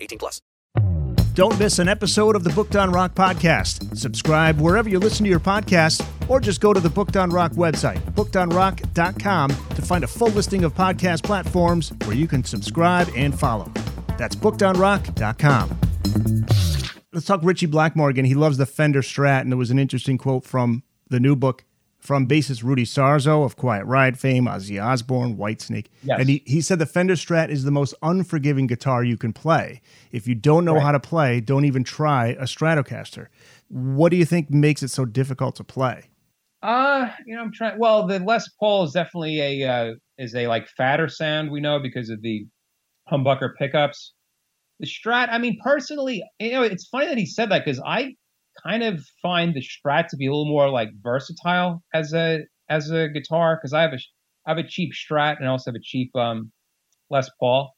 eighteen plus. Don't miss an episode of the Booked on Rock podcast. Subscribe wherever you listen to your podcast, or just go to the Booked on Rock website, booked on rock dot com, to find a full listing of podcast platforms where you can subscribe and follow. That's booked on rock dot com. Let's talk Richie Blackmore again. He loves the Fender Strat, and there was an interesting quote from the new book from bassist Rudy Sarzo of Quiet Riot fame, Ozzy Osbourne, Whitesnake. Yes. And he, he said the Fender Strat is the most unforgiving guitar you can play. If you don't know right. how to play, don't even try a Stratocaster. What do you think makes it so difficult to play? Uh, you know, I'm trying. Well, the Les Paul is definitely a uh, is a like fatter sound, we know, because of the humbucker pickups. The Strat, I mean, personally, you know, it's funny that he said that, because I kind of find the Strat to be a little more like versatile as a as a guitar, because I have a I have a cheap Strat and I also have a cheap um, Les Paul,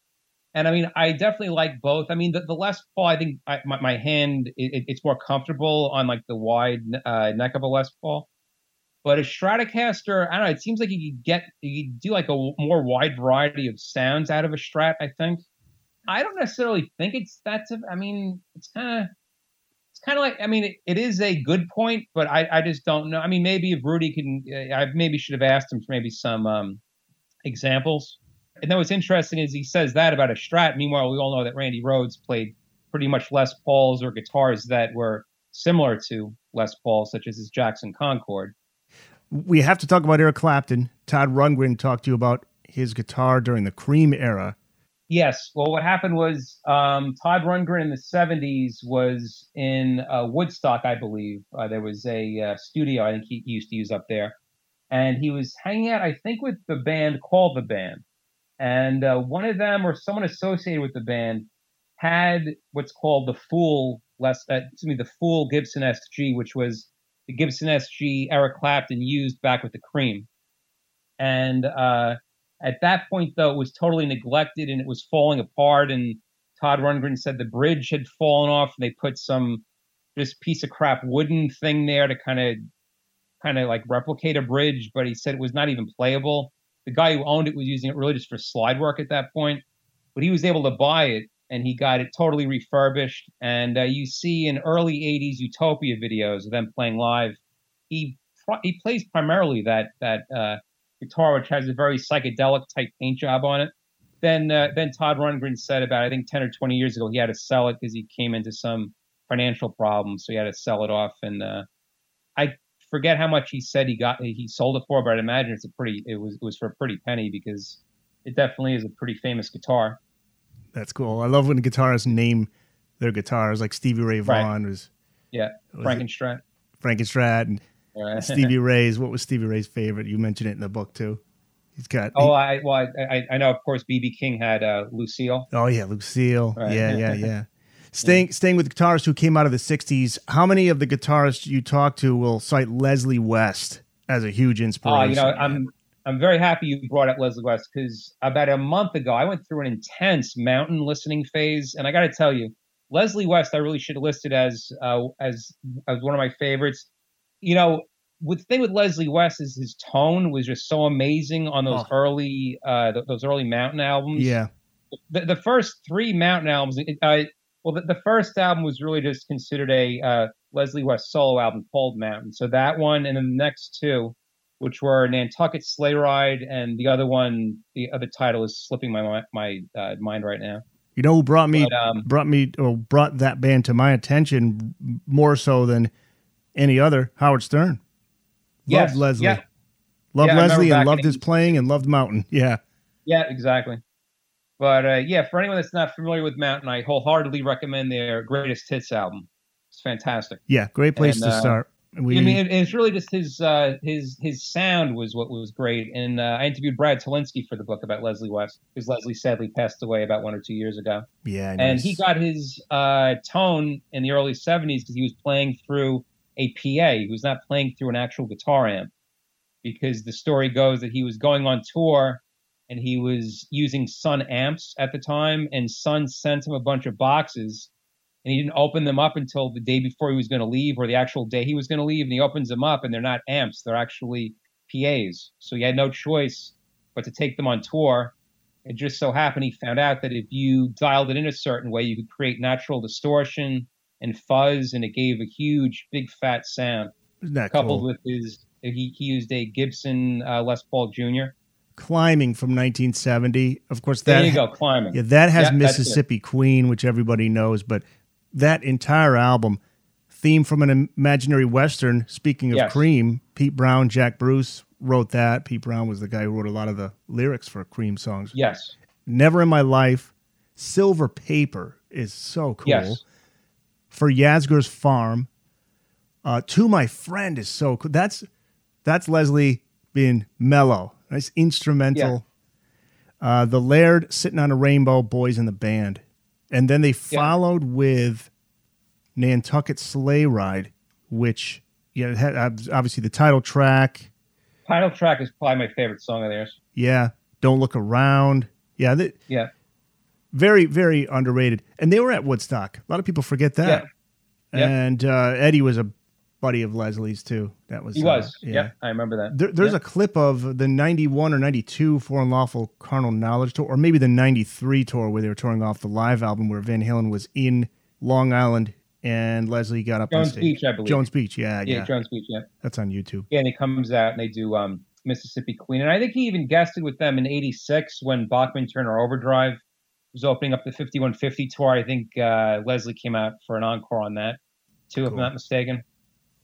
and I mean, I definitely like both. I mean, the, the Les Paul, I think I, my, my hand it, it's more comfortable on like the wide uh, neck of a Les Paul, but a Stratocaster, I don't know. It seems like you could get you could do like a more wide variety of sounds out of a Strat, I think. I don't necessarily think it's that. I mean, it's kind of, it's kind of like. I mean, it, it is a good point, but I, I just don't know. I mean, maybe if Rudy can, I maybe should have asked him for maybe some um, examples. And then what's interesting is he says that about a Strat. Meanwhile, we all know that Randy Rhoads played pretty much Les Pauls or guitars that were similar to Les Pauls, such as his Jackson Concord. We have to talk about Eric Clapton. Todd Rundgren talked to you about his guitar during the Cream era. Yes. Well, what happened was um, Todd Rundgren in the seventies was in uh, Woodstock, I believe. Uh, there was a uh, studio I think he used to use up there. And he was hanging out, I think, with the band called The Band. And uh, one of them or someone associated with the band had what's called the Fool, less, uh, excuse me, the Fool Gibson S G, which was the Gibson S G Eric Clapton used back with the Cream. And uh at that point, though, it was totally neglected and it was falling apart. And Todd Rundgren said the bridge had fallen off, and they put some just piece of crap wooden thing there to kind of, kind of like replicate a bridge. But he said it was not even playable. The guy who owned it was using it really just for slide work at that point. But he was able to buy it, and he got it totally refurbished. And uh, you see in early eighties Utopia videos of them playing live, he he plays primarily that that. Uh, guitar, which has a very psychedelic type paint job on it. Then uh, then Todd Rundgren said about, I think, ten or twenty years ago, he had to sell it because he came into some financial problems. So he had to sell it off. And uh, I forget how much he said he got, he sold it for, but I'd imagine it's a pretty, it was, it was for a pretty penny, because it definitely is a pretty famous guitar. That's cool. I love when guitarists name their guitars, like Stevie Ray Vaughan. Right. was Yeah, was Frankenstrat. Frankenstrat. And Stevie Ray's, what was Stevie Ray's favorite? You mentioned it in the book too. He's got oh, he, I well, I I know, of course, B B King had uh, Lucille. Oh yeah, Lucille. Right. Yeah, yeah, yeah. Staying yeah. staying with guitarists who came out of the sixties. How many of the guitarists you talk to will cite Leslie West as a huge inspiration? Oh, you know, I'm I'm very happy you brought up Leslie West, because about a month ago I went through an intense mountain listening phase, and I got to tell you, Leslie West, I really should have listed as uh, as as one of my favorites. You know, with, the thing with Leslie West is his tone was just so amazing on those oh. early uh, th- those early Mountain albums. Yeah, the, the first three Mountain albums. Uh, well, the, the first album was really just considered a uh, Leslie West solo album called Mountain. So that one, and then the next two, which were Nantucket Sleigh Ride, and the other one, the other title is slipping my my uh, mind right now. You know who brought me but, um, brought me or brought that band to my attention more so than any other? Howard Stern. Yes, loved Leslie. Yeah. Loved yeah, Leslie and loved his playing and loved Mountain. Yeah. Yeah, exactly. But uh, yeah, for anyone that's not familiar with Mountain, I wholeheartedly recommend their Greatest Hits album. It's fantastic. Yeah, great place and, to uh, start. We... I mean, it, it's really just his uh, his his sound was what was great. And uh, I interviewed Brad Tolinsky for the book about Leslie West, because Leslie sadly passed away about one or two years ago. Yeah, nice. And he got his uh, tone in the early seventies because he was playing through a P A. He was not playing through an actual guitar amp, because the story goes that he was going on tour and he was using Sun amps at the time, and Sun sent him a bunch of boxes. And he didn't open them up until the day before he was going to leave, or the actual day he was going to leave. And he opens them up, and they're not amps. They're actually P As. So he had no choice but to take them on tour. It just so happened he found out that if you dialed it in a certain way, you could create natural distortion and fuzz, and it gave a huge, big, fat sound. Isn't that coupled cool? With his, he, he used a Gibson uh, Les Paul Junior Climbing from nineteen seventy. Of course, that, there you go, Climbing. Yeah, that has yeah, Mississippi Queen, which everybody knows, but... that entire album, theme from an imaginary Western, speaking of yes. Cream, Pete Brown, Jack Bruce wrote that. Pete Brown was the guy who wrote a lot of the lyrics for Cream songs. Yes. Never in My Life. Silver Paper is so cool. Yes. For Yazgur's Farm. Uh, To My Friend is so cool. That's that's Leslie being mellow. Nice instrumental. Yeah. Uh, the Laird, Sitting on a Rainbow, Boys in the Band. And then they followed yeah. with Nantucket Sleigh Ride, which you know, had obviously the title track. Title track is probably my favorite song of theirs. Yeah. Don't Look Around. Yeah. They, yeah. Very, very underrated. And they were at Woodstock. A lot of people forget that. Yeah. And uh, Eddie was a buddy of Leslie's, too. That was He was. Uh, yeah. Yep. I remember that. There, there's yep. a clip of the ninety-one or ninety-two Foreign Lawful Carnal Knowledge tour, or maybe the ninety-three tour where they were touring off the live album, where Van Halen was in Long Island and Leslie got up on stage. Jones Beach, I believe. Jones Beach, yeah, yeah. Yeah, Jones Beach, yeah. That's on YouTube. Yeah, and he comes out and they do um, Mississippi Queen. And I think he even guested with them in eighty-six when Bachman Turner Overdrive was opening up the fifty-one fifty tour. I think uh, Leslie came out for an encore on that, too, cool. if I'm not mistaken.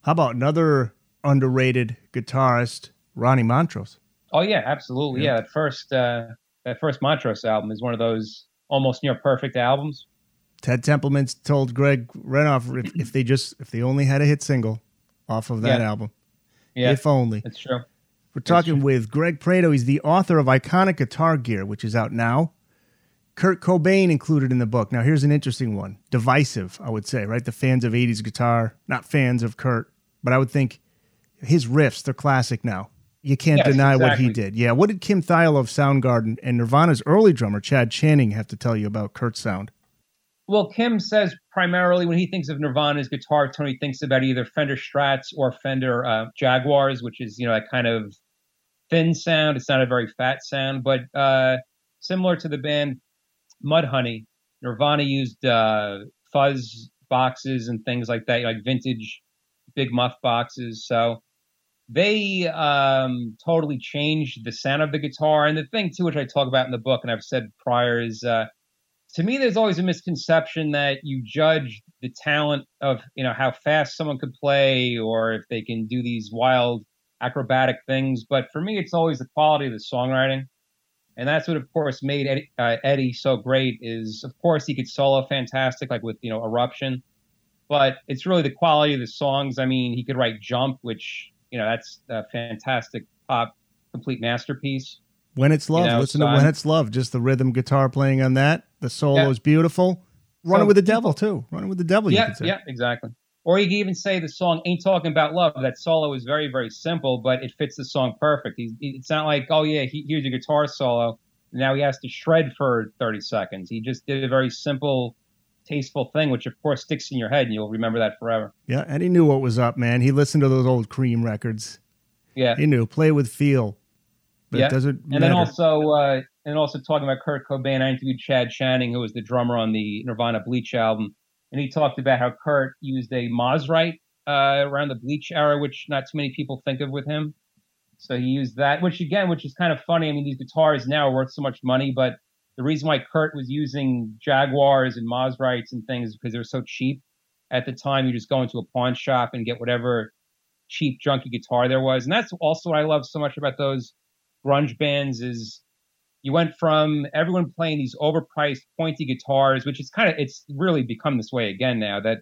How about another underrated guitarist, Ronnie Montrose? Oh yeah, absolutely. Yeah, yeah that first uh, that first Montrose album is one of those almost near perfect albums. Ted Templeman told Greg Renoff if, if they just if they only had a hit single off of that yeah. album, yeah, if only. That's true. We're talking true. with Greg Prado. He's the author of Iconic Guitar Gear, which is out now. Kurt Cobain included in the book. Now here's an interesting one, divisive, I would say, right? The fans of eighties guitar, not fans of Kurt. But I would think his riffs, they're classic now. You can't yes, deny exactly. what he did. Yeah. What did Kim Thayil of Soundgarden and Nirvana's early drummer, Chad Channing, have to tell you about Kurt's sound? Well, Kim says primarily when he thinks of Nirvana's guitar tone, he thinks about either Fender Strats or Fender uh, Jaguars, which is, you know, that kind of thin sound. It's not a very fat sound, but uh, similar to the band Mudhoney, Nirvana used uh, fuzz boxes and things like that, like vintage big muff boxes. So they um, totally changed the sound of the guitar. And the thing, too, which I talk about in the book and I've said prior is, uh, to me, there's always a misconception that you judge the talent of, you know, how fast someone could play or if they can do these wild acrobatic things. But for me, it's always the quality of the songwriting. And that's what, of course, made Eddie, uh, Eddie so great is, of course, he could solo fantastic, like with, you know, Eruption. But it's really the quality of the songs. I mean, he could write Jump, which, you know, that's a fantastic pop, complete masterpiece. When It's Love. You know, Listen so to When I'm, It's Love. Just the rhythm guitar playing on that. The solo yeah. is beautiful. Running so, with the Devil, too. Running with the Devil, yeah, you could say. Yeah, exactly. Or you could even say the song Ain't Talking About Love. That solo is very, very simple, but it fits the song perfect. He's, it's not like, oh, yeah, he, here's your guitar solo. Now he has to shred for thirty seconds. He just did a very simple tasteful thing, which of course sticks in your head and you'll remember that forever. Yeah, and he knew what was up, man. He listened to those old Cream records. Yeah. He knew, play with feel. But yeah. It doesn't and matter. Then also, uh, and also talking about Kurt Cobain, I interviewed Chad Channing, who was the drummer on the Nirvana Bleach album. And he talked about how Kurt used a Maserite uh, around the Bleach era, which not too many people think of with him. So he used that, which again, which is kind of funny. I mean, these guitars now are worth so much money, but the reason why Kurt was using Jaguars and Maserites and things is because they were so cheap. At the time, you just go into a pawn shop and get whatever cheap, junky guitar there was. And that's also what I love so much about those grunge bands is you went from everyone playing these overpriced, pointy guitars, which is kind of, it's really become this way again now, that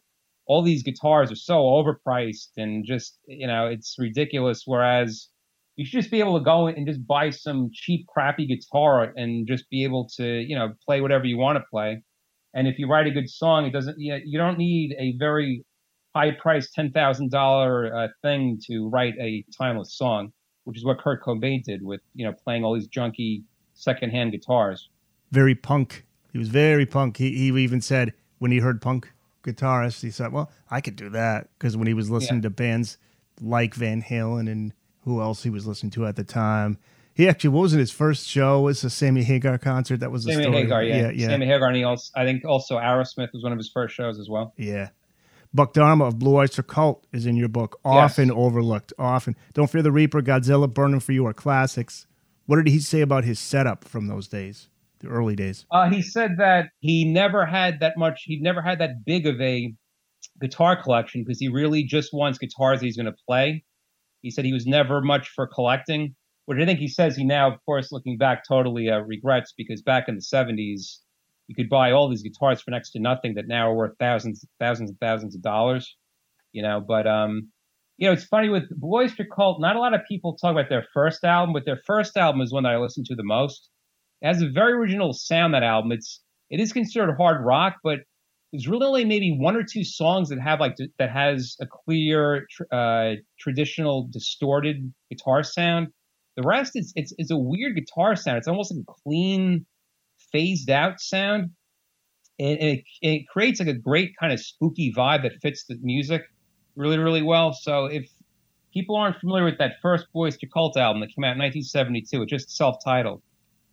all these guitars are so overpriced and just, you know, it's ridiculous. Whereas you should just be able to go and just buy some cheap, crappy guitar and just be able to, you know, play whatever you want to play. And if you write a good song, it doesn't, you know, you don't need a very high price, ten thousand dollars uh, thing to write a timeless song, which is what Kurt Cobain did with, you know, playing all these junky secondhand guitars. Very punk. He was very punk. He, he even said when he heard punk guitarists, he said, well, I could do that. Because when he was listening yeah. to bands like Van Halen and who else he was listening to at the time. He actually, what was it, his first show? It was a Sammy Hagar concert. That was the Sammy story. Hagar, yeah. Yeah, yeah. Sammy Hagar, and he also, I think also Aerosmith was one of his first shows as well. Yeah. Buck Dharma of Blue Oyster Cult is in your book, often yes. overlooked, often. Don't Fear the Reaper, Godzilla, Burning for You are classics. What did he say about his setup from those days, the early days? Uh, he said that he never had that much, he never had that big of a guitar collection because he really just wants guitars that he's going to play. He said he was never much for collecting, which I think he says he now, of course, looking back, totally uh, regrets, because back in the seventies, you could buy all these guitars for next to nothing that now are worth thousands, thousands and thousands of dollars, you know. But, um, you know, it's funny with Blue Oyster Cult, not a lot of people talk about their first album, but their first album is one that I listen to the most. It has a very original sound, that album. It's, it is considered hard rock, but there's really only maybe one or two songs that have like that has a clear uh, traditional distorted guitar sound. The rest is it's it's a weird guitar sound. It's almost like a clean, phased out sound, and, and it, it creates like a great kind of spooky vibe that fits the music really really well. So if people aren't familiar with that first Blue Oyster Cult album that came out in nineteen seventy-two, it's just self-titled.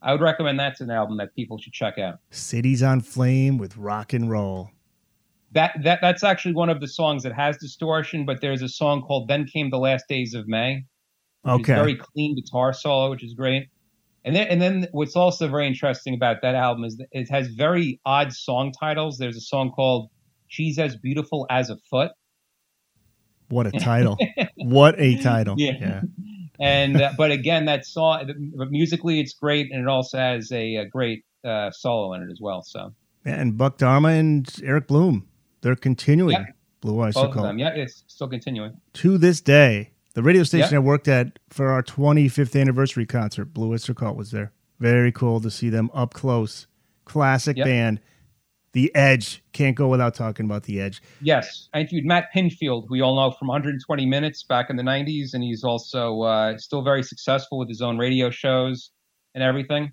I would recommend that's an album that people should check out. Cities on Flame with Rock and Roll. That that that's actually one of the songs that has distortion, but there's a song called Then Came the Last Days of May. Okay. Very clean guitar solo, which is great. And then and then what's also very interesting about that album is that it has very odd song titles. There's a song called She's As Beautiful As a Foot. What a title. What a title. Yeah. yeah. And uh, but again, that song musically it's great, and it also has a, a great uh, solo in it as well. So and Buck Dharma and Eric Bloom, they're continuing yep. Blue Oyster Cult. Both of them, yeah, it's still continuing to this day. The radio station yep. I worked at for our twenty-fifth anniversary concert, Blue Oyster Cult was there. Very cool to see them up close. Classic yep. band. The Edge. Can't go without talking about The Edge. Yes. I interviewed Matt Pinfield, who we all know from one hundred twenty minutes back in the nineties, and he's also uh, still very successful with his own radio shows and everything.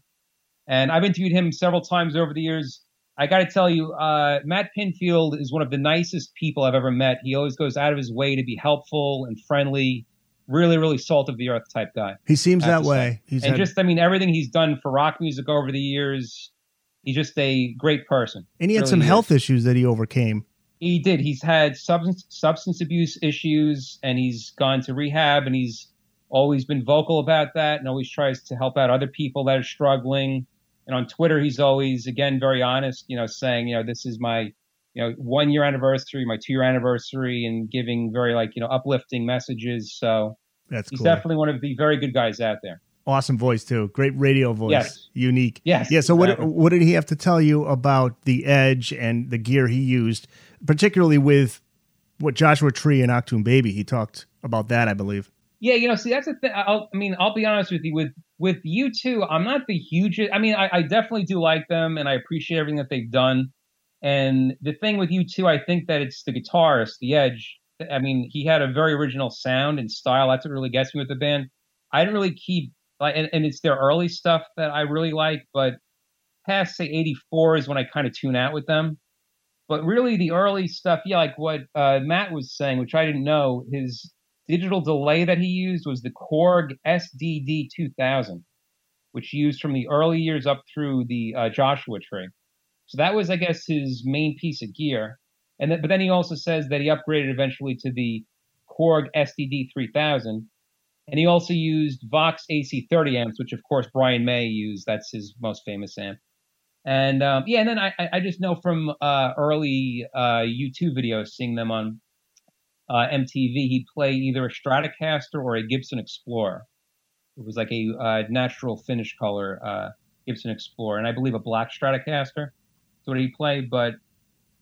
And I've interviewed him several times over the years. I got to tell you, uh, Matt Pinfield is one of the nicest people I've ever met. He always goes out of his way to be helpful and friendly. Really, really salt-of-the-earth type guy. He seems that way. He's and had... just, I mean, everything he's done for rock music over the years... He's just a great person. And he had really some health issues that he overcame. He did. He's had substance substance abuse issues, and he's gone to rehab, and he's always been vocal about that and always tries to help out other people that are struggling. And on Twitter, he's always, again, very honest, you know, saying, you know, this is my, you know, one-year anniversary, my two-year anniversary, and giving very, like, you know, uplifting messages. So that's he's cool. Definitely one of the very good guys out there. Awesome voice, too. Great radio voice. Yes. Unique. Yes. Yeah, so what what did he have to tell you about The Edge and the gear he used, particularly with what Joshua Tree and Octoon Baby? He talked about that, I believe. Yeah, you know, see, that's the thing. I'll, I mean, I'll be honest with you. With with U two, I'm not the hugest. I mean, I, I definitely do like them, and I appreciate everything that they've done. And the thing with U two, I think that it's the guitarist, The Edge. I mean, he had a very original sound and style. That's what really gets me with the band. I didn't really keep... Like, and, and it's their early stuff that I really like, but past, say, eighty-four is when I kind of tune out with them. But really, the early stuff, yeah, like what uh, Matt was saying, which I didn't know, his digital delay that he used was the Korg S D D two thousand, which he used from the early years up through the uh, Joshua Tree. So that was, I guess, his main piece of gear. And th- But then he also says that he upgraded eventually to the Korg S D D three thousand. And he also used Vox A C thirty amps, which, of course, Brian May used. That's his most famous amp. And um, yeah, and then I, I just know from uh, early uh, U two videos, seeing them on uh, M T V, he'd play either a Stratocaster or a Gibson Explorer. It was like a uh, natural finish color uh, Gibson Explorer, and I believe a black Stratocaster. That's what he played. But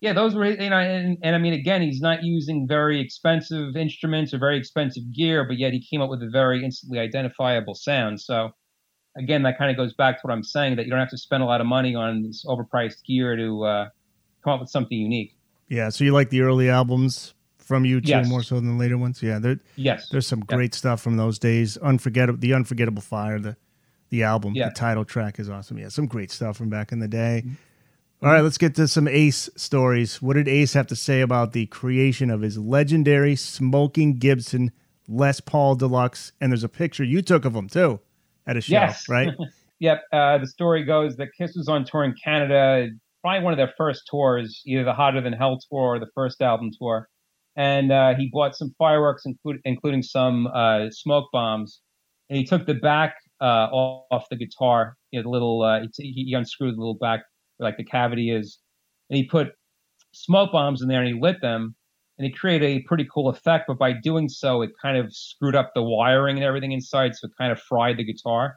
yeah, those were, you know, and, and I mean, again, he's not using very expensive instruments or very expensive gear, but yet he came up with a very instantly identifiable sound. So. Again, that kind of goes back to what I'm saying, that you don't have to spend a lot of money on this overpriced gear to uh, come up with something unique. Yeah, so you like the early albums from U two yes. more so than the later ones? Yeah, yes. There's some great yep. stuff from those days. Unforgettable, The Unforgettable Fire, the, the album, yeah. the title track is awesome. Yeah, some great stuff from back in the day. Mm-hmm. All right, let's get to some Ace stories. What did Ace have to say about the creation of his legendary smoking Gibson Les Paul Deluxe? And there's a picture you took of him, too. At a show, yes. right? Yep. Uh, the story goes that Kiss was on tour in Canada, probably one of their first tours, either the Hotter Than Hell tour or the first album tour. And uh, he bought some fireworks, inclu- including some uh, smoke bombs. And he took the back uh, off the guitar. You know, the little uh, he, he unscrewed the little back, where, like the cavity is. And he put smoke bombs in there and he lit them. And it created a pretty cool effect, but by doing so, it kind of screwed up the wiring and everything inside, so it kind of fried the guitar.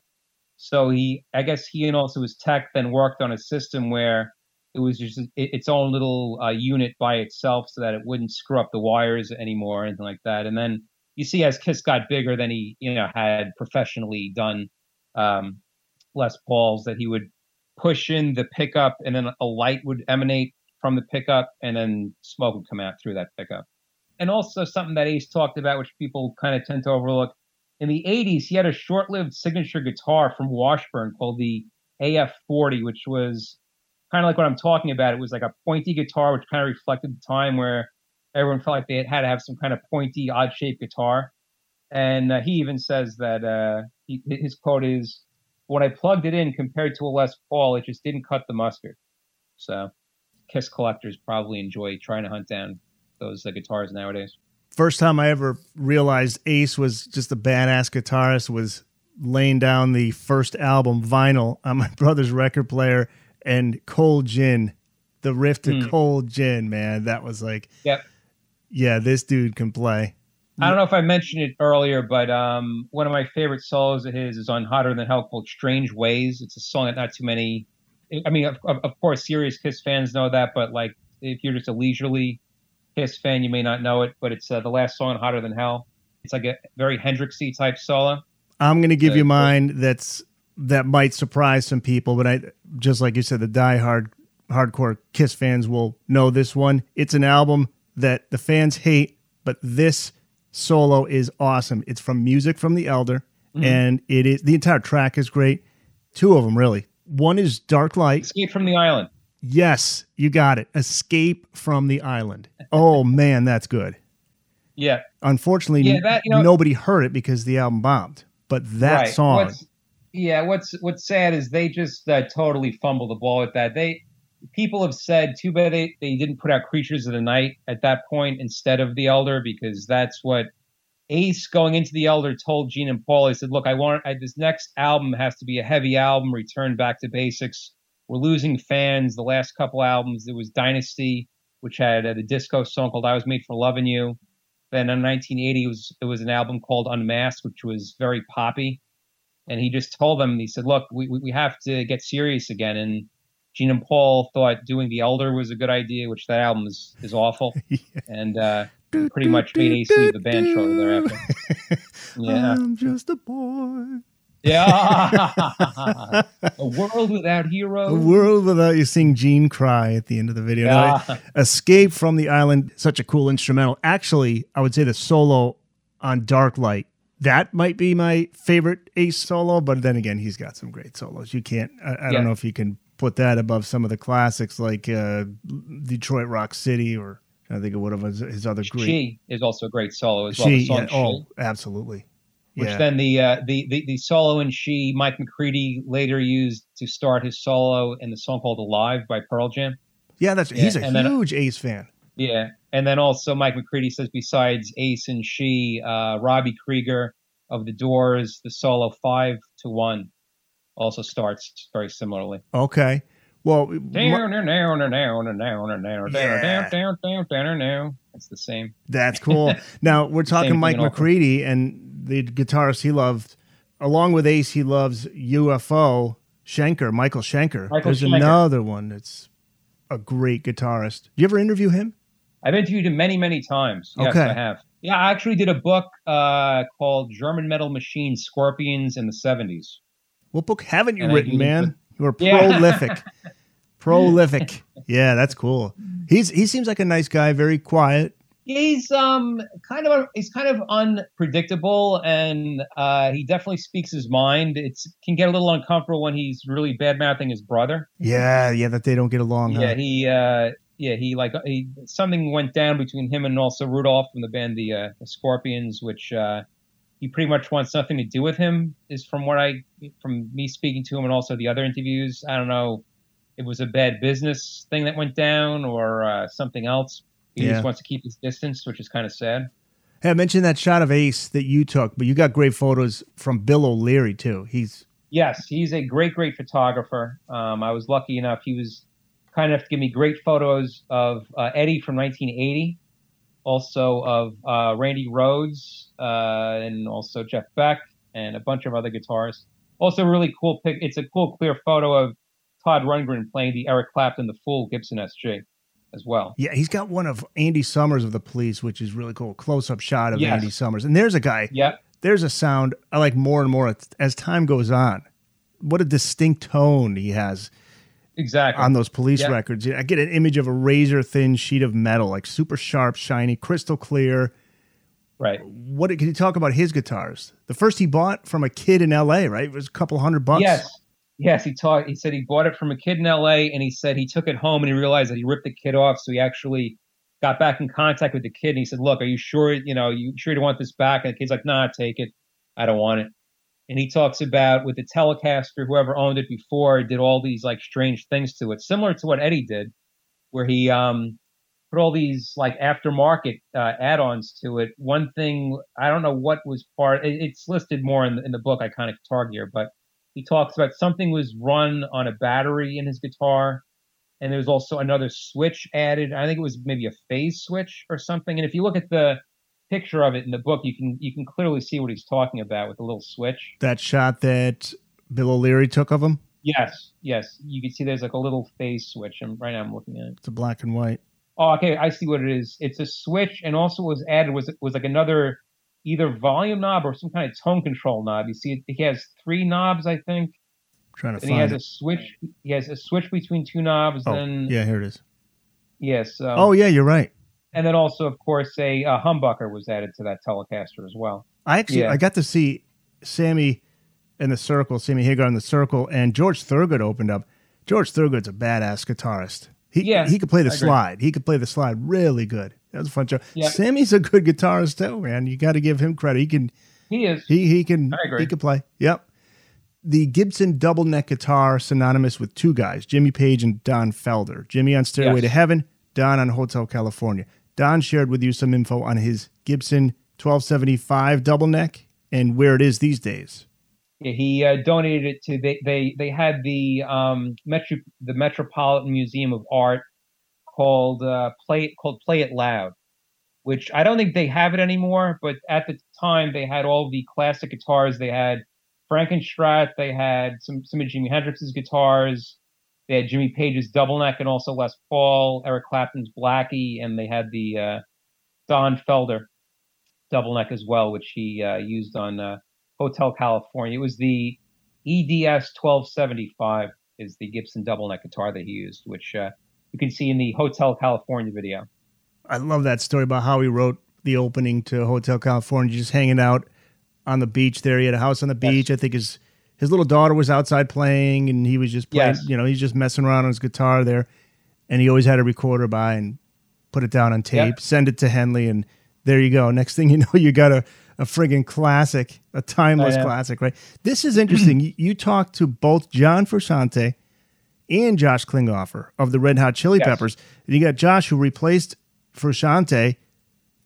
So he, I guess he and also his tech then worked on a system where it was just its own little uh, unit by itself so that it wouldn't screw up the wires anymore or anything like that. And then you see as Kiss got bigger, then he, you know, had professionally done um, Les Pauls that he would push in the pickup and then a light would emanate from the pickup, and then smoke would come out through that pickup. And also something that Ace talked about, which people kind of tend to overlook, in the eighties, he had a short-lived signature guitar from Washburn called the A F forty, which was kind of like what I'm talking about. It was like a pointy guitar, which kind of reflected the time where everyone felt like they had to have some kind of pointy, odd-shaped guitar. And uh, he even says that uh, he, his quote is, when I plugged it in compared to a Les Paul, it just didn't cut the mustard. So... Kiss collectors probably enjoy trying to hunt down those uh, guitars nowadays. First time I ever realized Ace was just a badass guitarist was laying down the first album vinyl on my brother's record player and Cold Gin, the riff to mm. Cold Gin, man. That was like, yep. yeah, this dude can play. I don't know if I mentioned it earlier, but um, one of my favorite solos of his is on Hotter Than Hell called Strange Ways. It's a song that not too many... I mean, of, of course, serious Kiss fans know that, but like, if you're just a leisurely Kiss fan, you may not know it. But it's uh, the last song, "Hotter Than Hell." It's like a very Hendrixy type solo. I'm gonna give so, you mine. That's that might surprise some people, but I just like you said, the diehard, hardcore Kiss fans will know this one. It's an album that the fans hate, but this solo is awesome. It's from Music from the Elder, mm-hmm. and it is the entire track is great. Two of them really. One is Dark Light. Escape from the Island. Yes, you got it. Escape from the Island. Oh, man, that's good. Yeah. Unfortunately, yeah, that, you know, nobody heard it because the album bombed. But that right. song. What's, yeah, what's what's sad is they just uh, totally fumbled the ball at that. They People have said, too bad they, they didn't put out Creatures of the Night at that point instead of The Elder, because that's what Ace going into The Elder told Gene and Paul. He said, look, I want I, this next album has to be a heavy album, return back to basics. We're losing fans. The last couple albums, there was Dynasty, which had uh, the disco song called I Was Made for Loving You. Then in nineteen eighty, it was, it was an album called Unmasked, which was very poppy. And he just told them, he said, look, we, we have to get serious again. And Gene and Paul thought doing The Elder was a good idea, which that album is, is awful. yeah. And, uh, pretty much made Ace leave the band shortly thereafter. Yeah. I'm just a boy. Yeah. A world without heroes. A world without you seeing Gene cry at the end of the video. Yeah. No, Escape from the Island, such a cool instrumental. Actually, I would say the solo on Dark Light, that might be my favorite Ace solo, but then again, he's got some great solos. You can't, I, I yeah. don't know if you can put that above some of the classics like uh, Detroit Rock City, or I think of one of his other great. She is also a great solo as she, well. The song yeah, she. Oh, absolutely. Which yeah. then the, uh, the the the solo in She, Mike McCready later used to start his solo in the song called Alive by Pearl Jam. Yeah, that's yeah. he's a and huge then, Ace fan. Yeah. And then also Mike McCready says besides Ace and She, uh, Robbie Krieger of The Doors, the solo five to one also starts very similarly. Okay. Well, down, down, down, down, down, down, down, down, down, down, down. It's the same. That's cool. Now we're talking Mike McCready and the guitarist he loved, along with Ace. He loves U F O Schenker, Michael Schenker. Michael There's Schenker. Another one that's a great guitarist. Did you ever interview him? I've interviewed him many, many times. Yes, okay. I have. Yeah, I actually did a book uh, called German Metal Machine Scorpions in the seventies. What book haven't you and written, man? With- you are prolific. Yeah. Prolific. Yeah, that's cool. He's he seems like a nice guy, very quiet. He's um kind of he's kind of unpredictable, and uh, he definitely speaks his mind. It's can get a little uncomfortable when he's really bad mouthing his brother. Yeah, yeah, that they don't get along. Yeah, huh? he uh, yeah he like he, something went down between him and also Rudolph from the band the, uh, the Scorpions, which uh, he pretty much wants nothing to do with him. Is from what I from me speaking to him and also the other interviews. I don't know. It was a bad business thing that went down or uh, something else. He yeah. just wants to keep his distance, which is kind of sad. Hey, I mentioned that shot of Ace that you took, but you got great photos from Bill O'Leary, too. He's Yes, he's a great, great photographer. Um, I was lucky enough. He was kind enough to give me great photos of uh, Eddie from nineteen eighty, also of uh, Randy Rhoads, uh, and also Jeff Beck, and a bunch of other guitarists. Also really cool pic. It's a cool, clear photo of Todd Rundgren playing the Eric Clapton, the Fool Gibson S G as well. Yeah, he's got one of Andy Summers of the Police, which is really cool. Close-up shot of yes. Andy Summers. And there's a guy, yep. there's a sound I like more and more as time goes on. What a distinct tone he has exactly on those Police yep. records. I get an image of a razor-thin sheet of metal, like super sharp, shiny, crystal clear. Right. What can you talk about his guitars? The first he bought from a kid in L A, right? It was a couple hundred bucks. Yes. Yes, he taught, He said he bought it from a kid in L A, and he said he took it home and he realized that he ripped the kid off. So he actually got back in contact with the kid, and he said, "Look, are you sure? You know, you sure you want this back?" And the kid's like, "Nah, take it. I don't want it." And he talks about with the Telecaster, whoever owned it before did all these like strange things to it, similar to what Eddie did, where he um, put all these like aftermarket uh, add-ons to it. One thing I don't know what was part. It, it's listed more in, in the book, Iconic Guitar Gear, but. He talks about something was run on a battery in his guitar, and there was also another switch added. I think it was maybe a phase switch or something. And if you look at the picture of it in the book, you can you can clearly see what he's talking about with the little switch. That shot that Bill O'Leary took of him? Yes, yes. You can see there's like a little phase switch. And right now I'm looking at it. It's a black and white. Oh, okay. I see what it is. It's a switch, and also what was added was was like another... either volume knob or some kind of tone control knob. You see, he has three knobs, I think. I'm trying to and find. And he has it. a switch. He has a switch between two knobs. Oh, then yeah, here it is. Yes. Yeah, so, oh yeah, you're right. And then also, of course, a, a humbucker was added to that Telecaster as well. I actually, yeah. I got to see Sammy in the Circle, Sammy Hagar in the Circle, and George Thorogood opened up. George Thorogood's a badass guitarist. He yeah, he could play the I slide. Agree. He could play the slide really good. That was a fun show. Yep. Sammy's a good guitarist too, man. You got to give him credit. He can. He is. He he can. I agree. He can play. Yep. The Gibson double neck guitar, synonymous with two guys, Jimmy Page and Don Felder. Jimmy on Stairway yes. to Heaven, Don on Hotel California. Don shared with you some info on his Gibson twelve seventy-five double neck and where it is these days. Yeah, he uh, donated it to they they they had the um Metro the Metropolitan Museum of Art. Called uh, play called Play It Loud, which I don't think they have it anymore. But at the time, they had all the classic guitars. They had Frankenstrat. They had some some of Jimi Hendrix's guitars. They had Jimmy Page's double neck and also Les Paul, Eric Clapton's Blackie, and they had the uh, Don Felder double neck as well, which he uh, used on uh, Hotel California. It was the E D S twelve seventy-five is the Gibson double neck guitar that he used, which. Uh, You can see in the Hotel California video. I love that story about how he wrote the opening to Hotel California, just hanging out on the beach there. He had a house on the beach. Yes. I think his his little daughter was outside playing, and he was just playing, yes. you know, he's just messing around on his guitar there. And he always had a recorder by and put it down on tape, yep. send it to Henley, and there you go. Next thing you know, you got a, a friggin' classic, a timeless oh, yeah. classic, right? This is interesting. you, you talked to both John Frusciante and Josh Klinghoffer of the Red Hot Chili yes. Peppers. And you got Josh, who replaced Frusciante,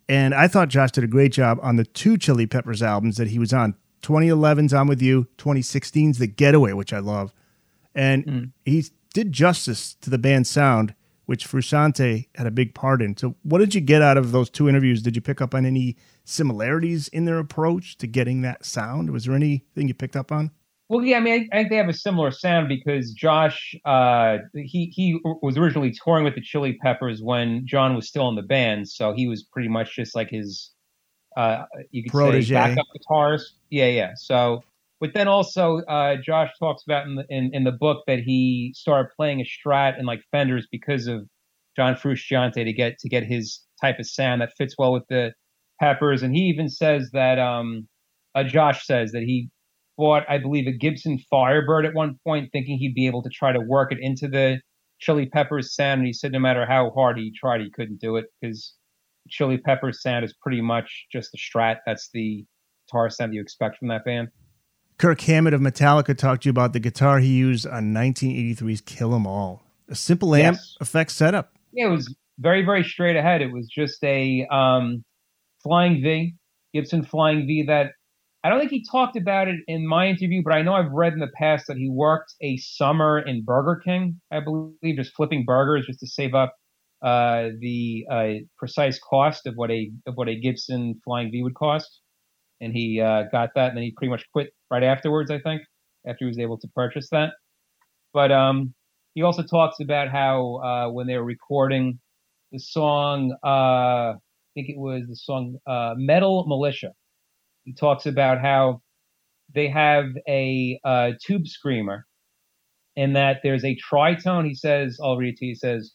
and I thought Josh did a great job on the two Chili Peppers albums that he was on. twenty eleven's I'm With You, twenty sixteen's The Getaway, which I love. And mm. he did justice to the band's sound, which Frusciante had a big part in. So what did you get out of those two interviews? Did you pick up on any similarities in their approach to getting that sound? Was there anything you picked up on? Well, yeah, I mean, I, I think they have a similar sound because Josh, uh, he he was originally touring with the Chili Peppers when John was still in the band. So he was pretty much just like his, uh, you could Protégé. say, backup guitarist. Yeah, yeah. So, but then also uh, Josh talks about in the, in, in the book that he started playing a Strat and like Fenders because of John Frusciante to get to get his type of sound that fits well with the Peppers. And he even says that, um, uh, Josh says that he bought, I believe, a Gibson Firebird at one point, thinking he'd be able to try to work it into the Chili Peppers sound. And he said no matter how hard he tried, he couldn't do it because Chili Peppers sound is pretty much just the Strat. That's the guitar sound you expect from that band. Kirk Hammett of Metallica talked to you about the guitar he used on nineteen eighty-three's Kill 'Em All. A simple amp yes. effect setup. Yeah, it was very, very straight ahead. It was just a um, Flying V, Gibson Flying V that I don't think he talked about it in my interview, but I know I've read in the past that he worked a summer in Burger King, I believe, just flipping burgers just to save up uh, the uh, precise cost of what a of what a Gibson Flying V would cost. And he uh, got that, and then he pretty much quit right afterwards, I think, after he was able to purchase that. But um, he also talks about how uh, when they were recording the song, uh, I think it was the song uh, Metal Militia. He talks about how they have a uh, tube screamer and that there's a tritone. He says, I'll read it to you. He says,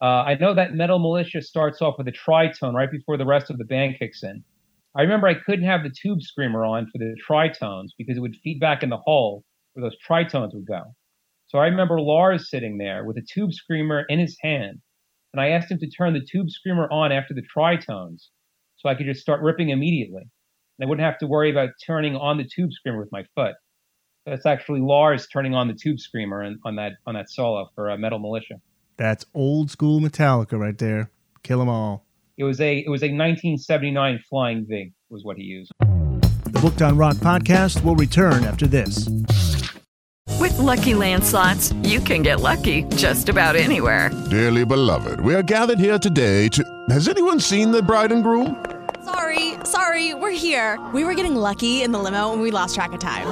uh, I know that Metal Militia starts off with a tritone right before the rest of the band kicks in. I remember I couldn't have the tube screamer on for the tritones because it would feed back in the hole where those tritones would go. So I remember Lars sitting there with a tube screamer in his hand, and I asked him to turn the tube screamer on after the tritones so I could just start ripping immediately. I wouldn't have to worry about turning on the tube screamer with my foot. That's actually Lars turning on the tube screamer and on that on that solo for uh, Metal Militia. That's old school Metallica right there. Kill 'Em All. It was a it was a nineteen seventy-nine Flying V was what he used. The Booked on Rock podcast will return after this. With Lucky Land Slots, you can get lucky just about anywhere. Dearly beloved, we are gathered here today to. Has anyone seen the bride and groom? Sorry, sorry, we're here. We were getting lucky in the limo and we lost track of time.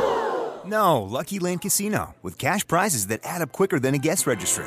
No, Lucky Land Casino, with cash prizes that add up quicker than a guest registry.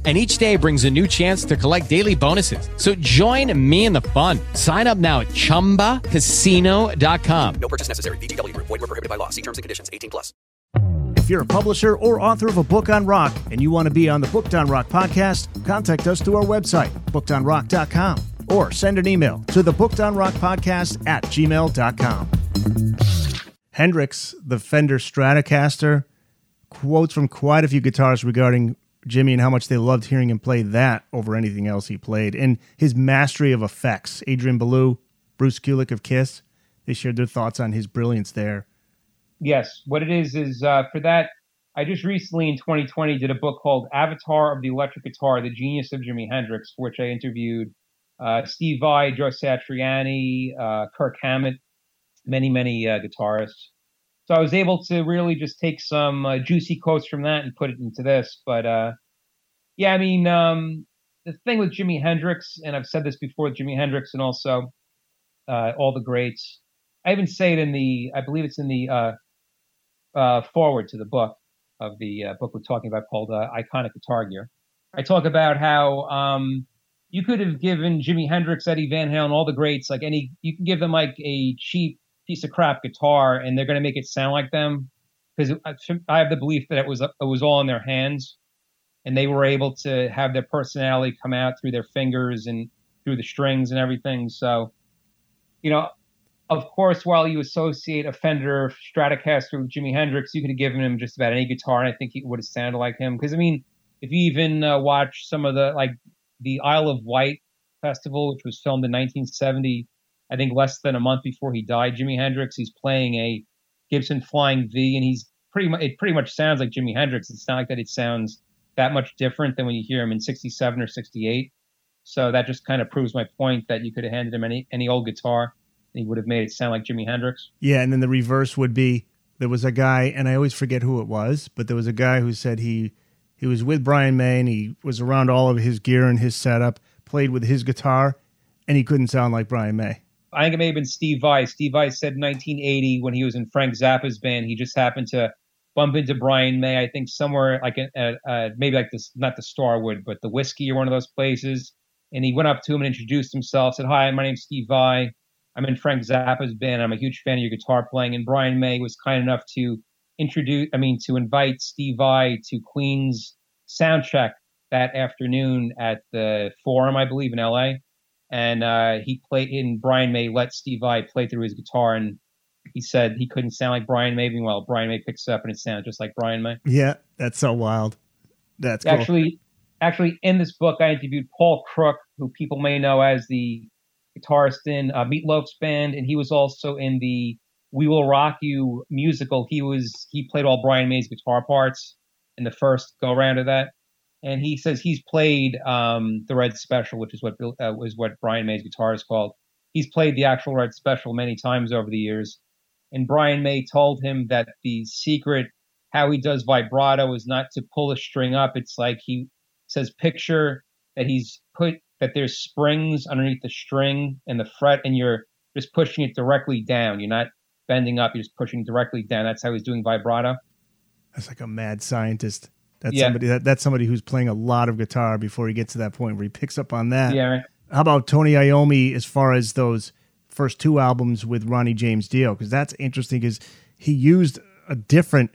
And each day brings a new chance to collect daily bonuses. So join me in the fun. Sign up now at Chumba Casino dot com. No purchase necessary. V G W. Void where prohibited by law. See terms and conditions. eighteen plus. If you're a publisher or author of a book on rock and you want to be on the Booked on Rock podcast, contact us through our website, booked on rock dot com, or send an email to the Booked on Rock podcast at gmail dot com. Hendrix, the Fender Stratocaster, quotes from quite a few guitarists regarding Jimmy and how much they loved hearing him play that over anything else he played. And his mastery of effects. Adrian Belew, Bruce Kulick of Kiss, they shared their thoughts on his brilliance there. Yes. What it is, is uh, for that, I just recently in twenty twenty did a book called Avatar of the Electric Guitar, The Genius of Jimi Hendrix, for which I interviewed uh, Steve Vai, Joe Satriani, uh, Kirk Hammett, many, many uh, guitarists. So I was able to really just take some uh, juicy quotes from that and put it into this. But uh, yeah, I mean, um, the thing with Jimi Hendrix, and I've said this before, Jimi Hendrix and also uh, all the greats, I even say it in the, I believe it's in the uh, uh, forward to the book of the uh, book we're talking about called uh, Iconic Guitar Gear. I talk about how um, you could have given Jimi Hendrix, Eddie Van Halen, all the greats, like any, you can give them like a cheap piece of crap guitar and they're going to make it sound like them. Because I have the belief that it was, it was all in their hands and they were able to have their personality come out through their fingers and through the strings and everything. So, you know, of course, while you associate a Fender Stratocaster with Jimi Hendrix, you could have given him just about any guitar, and I think it would have sounded like him. Because, I mean, if you even uh, watch some of the, like, the Isle of Wight Festival, which was filmed in nineteen seventy, I think less than a month before he died, Jimi Hendrix, he's playing a Gibson Flying V, and he's pretty much, it pretty much sounds like Jimi Hendrix. It's not like that it sounds that much different than when you hear him in sixty-seven or sixty-eight. So that just kind of proves my point that you could have handed him any, any old guitar, and he would have made it sound like Jimi Hendrix. Yeah, and then the reverse would be, there was a guy, and I always forget who it was, but there was a guy who said he he was with Brian May, and he was around all of his gear and his setup, played with his guitar, and he couldn't sound like Brian May. I think it may have been Steve Vai. Steve Vai said in nineteen eighty, when he was in Frank Zappa's band, he just happened to bump into Brian May, I think somewhere, like a, a, a, maybe like this, not the Starwood, but the Whiskey or one of those places, and he went up to him and introduced himself, said, "Hi, my name's Steve Vai. I'm in Frank Zappa's band. I'm a huge fan of your guitar playing." And Brian May was kind enough to introduce, I mean, to invite Steve Vai to Queen's soundcheck that afternoon at the Forum, I believe, in L A. And uh, he played, and Brian May let Steve Vai play through his guitar. And he said he couldn't sound like Brian May. Meanwhile, Brian May picks it up and it sounds just like Brian May. Yeah, that's so wild. That's cool. Actually, actually, in this book, I interviewed Paul Crook, who people may know as the guitarist in uh, Meat Loaf's band, and he was also in the We Will Rock You musical. He was he played all Brian May's guitar parts in the first go round of that, and he says he's played um, the Red Special, which is what uh, was what Brian May's guitar is called. He's played the actual Red Special many times over the years, and Brian May told him that the secret how he does vibrato is not to pull a string up. It's like he says, picture that he's put. that there's springs underneath the string and the fret, and you're just pushing it directly down. You're not bending up, you're just pushing directly down. That's how he's doing vibrato. That's like a mad scientist. That's yeah. somebody that, that's somebody who's playing a lot of guitar before he gets to that point where he picks up on that. Yeah. Right. How about Tony Iommi as far as those first two albums with Ronnie James Dio? Because that's interesting because he used a different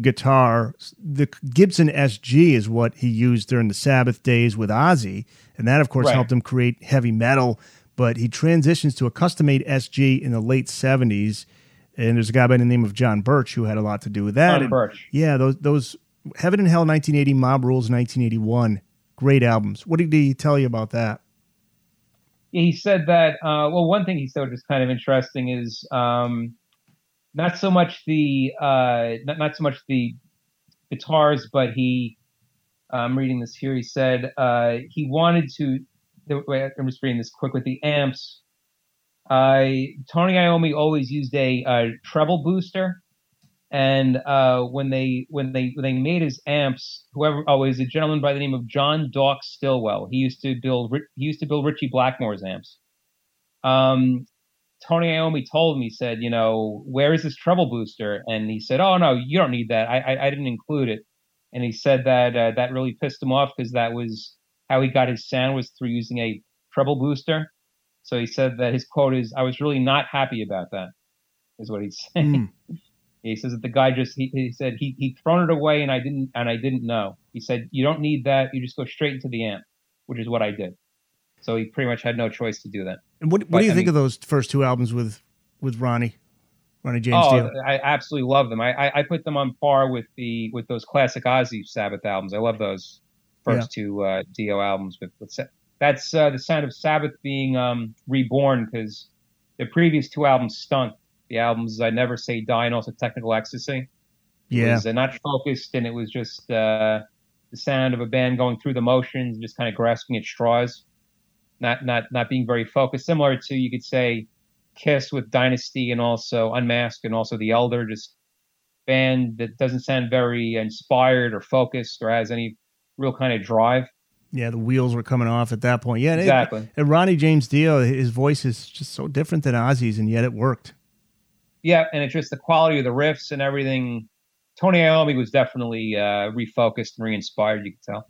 guitar. The Gibson S G is what he used during the Sabbath days with Ozzy, and that of course right. helped him create heavy metal, but he transitions to a custom-made S G in the late seventies, and there's a guy by the name of John Birch who had a lot to do with that. John and, Birch. Yeah, those those Heaven and Hell nineteen eighty, Mob Rules nineteen eighty-one, great albums. What did he tell you about that? Yeah, he said that, uh, well, one thing he said which was kind of interesting is um, Not so much the uh, not, not so much the guitars, but he. I'm reading this here. He said uh, he wanted to. I'm just reading this quick with the amps. Uh, Tony Iommi always used a, a treble booster, and uh, when they when they when they made his amps, whoever oh, it was a gentleman by the name of John Dawk Stillwell. He used to build he used to build Richie Blackmore's amps. Um. Tony Iommi told him, he said, you know, where is this treble booster? And he said, oh, no, you don't need that. I I, I didn't include it. And he said that uh, that really pissed him off because that was how he got his sound was through using a treble booster. So he said that his quote is, I was really not happy about that, is what he's saying. Mm. He says that the guy just, he, he said, he he thrown it away and I didn't and I didn't know. He said, you don't need that. You just go straight into the amp, which is what I did. So he pretty much had no choice to do that. And what, what but, do you I think mean, of those first two albums with, with Ronnie, Ronnie James Dio? Oh, I absolutely love them. I, I, I put them on par with the with those classic Ozzy Sabbath albums. I love those first yeah. two uh, Dio albums. With, with that's uh, the sound of Sabbath being um, reborn because the previous two albums stunk. The albums I Never Say Die and also Technical Ecstasy. Yeah, it was uh, not focused, and it was just uh, the sound of a band going through the motions, and just kind of grasping at straws. Not, not, not being very focused. Similar to, you could say, Kiss with Dynasty and also Unmasked and also The Elder, just band that doesn't sound very inspired or focused or has any real kind of drive. Yeah, the wheels were coming off at that point. Yeah, exactly. It, and Ronnie James Dio, his voice is just so different than Ozzy's, and yet it worked. yeah, and it's just the quality of the riffs and everything. Tony Iommi was definitely uh, refocused and re-inspired, you can tell.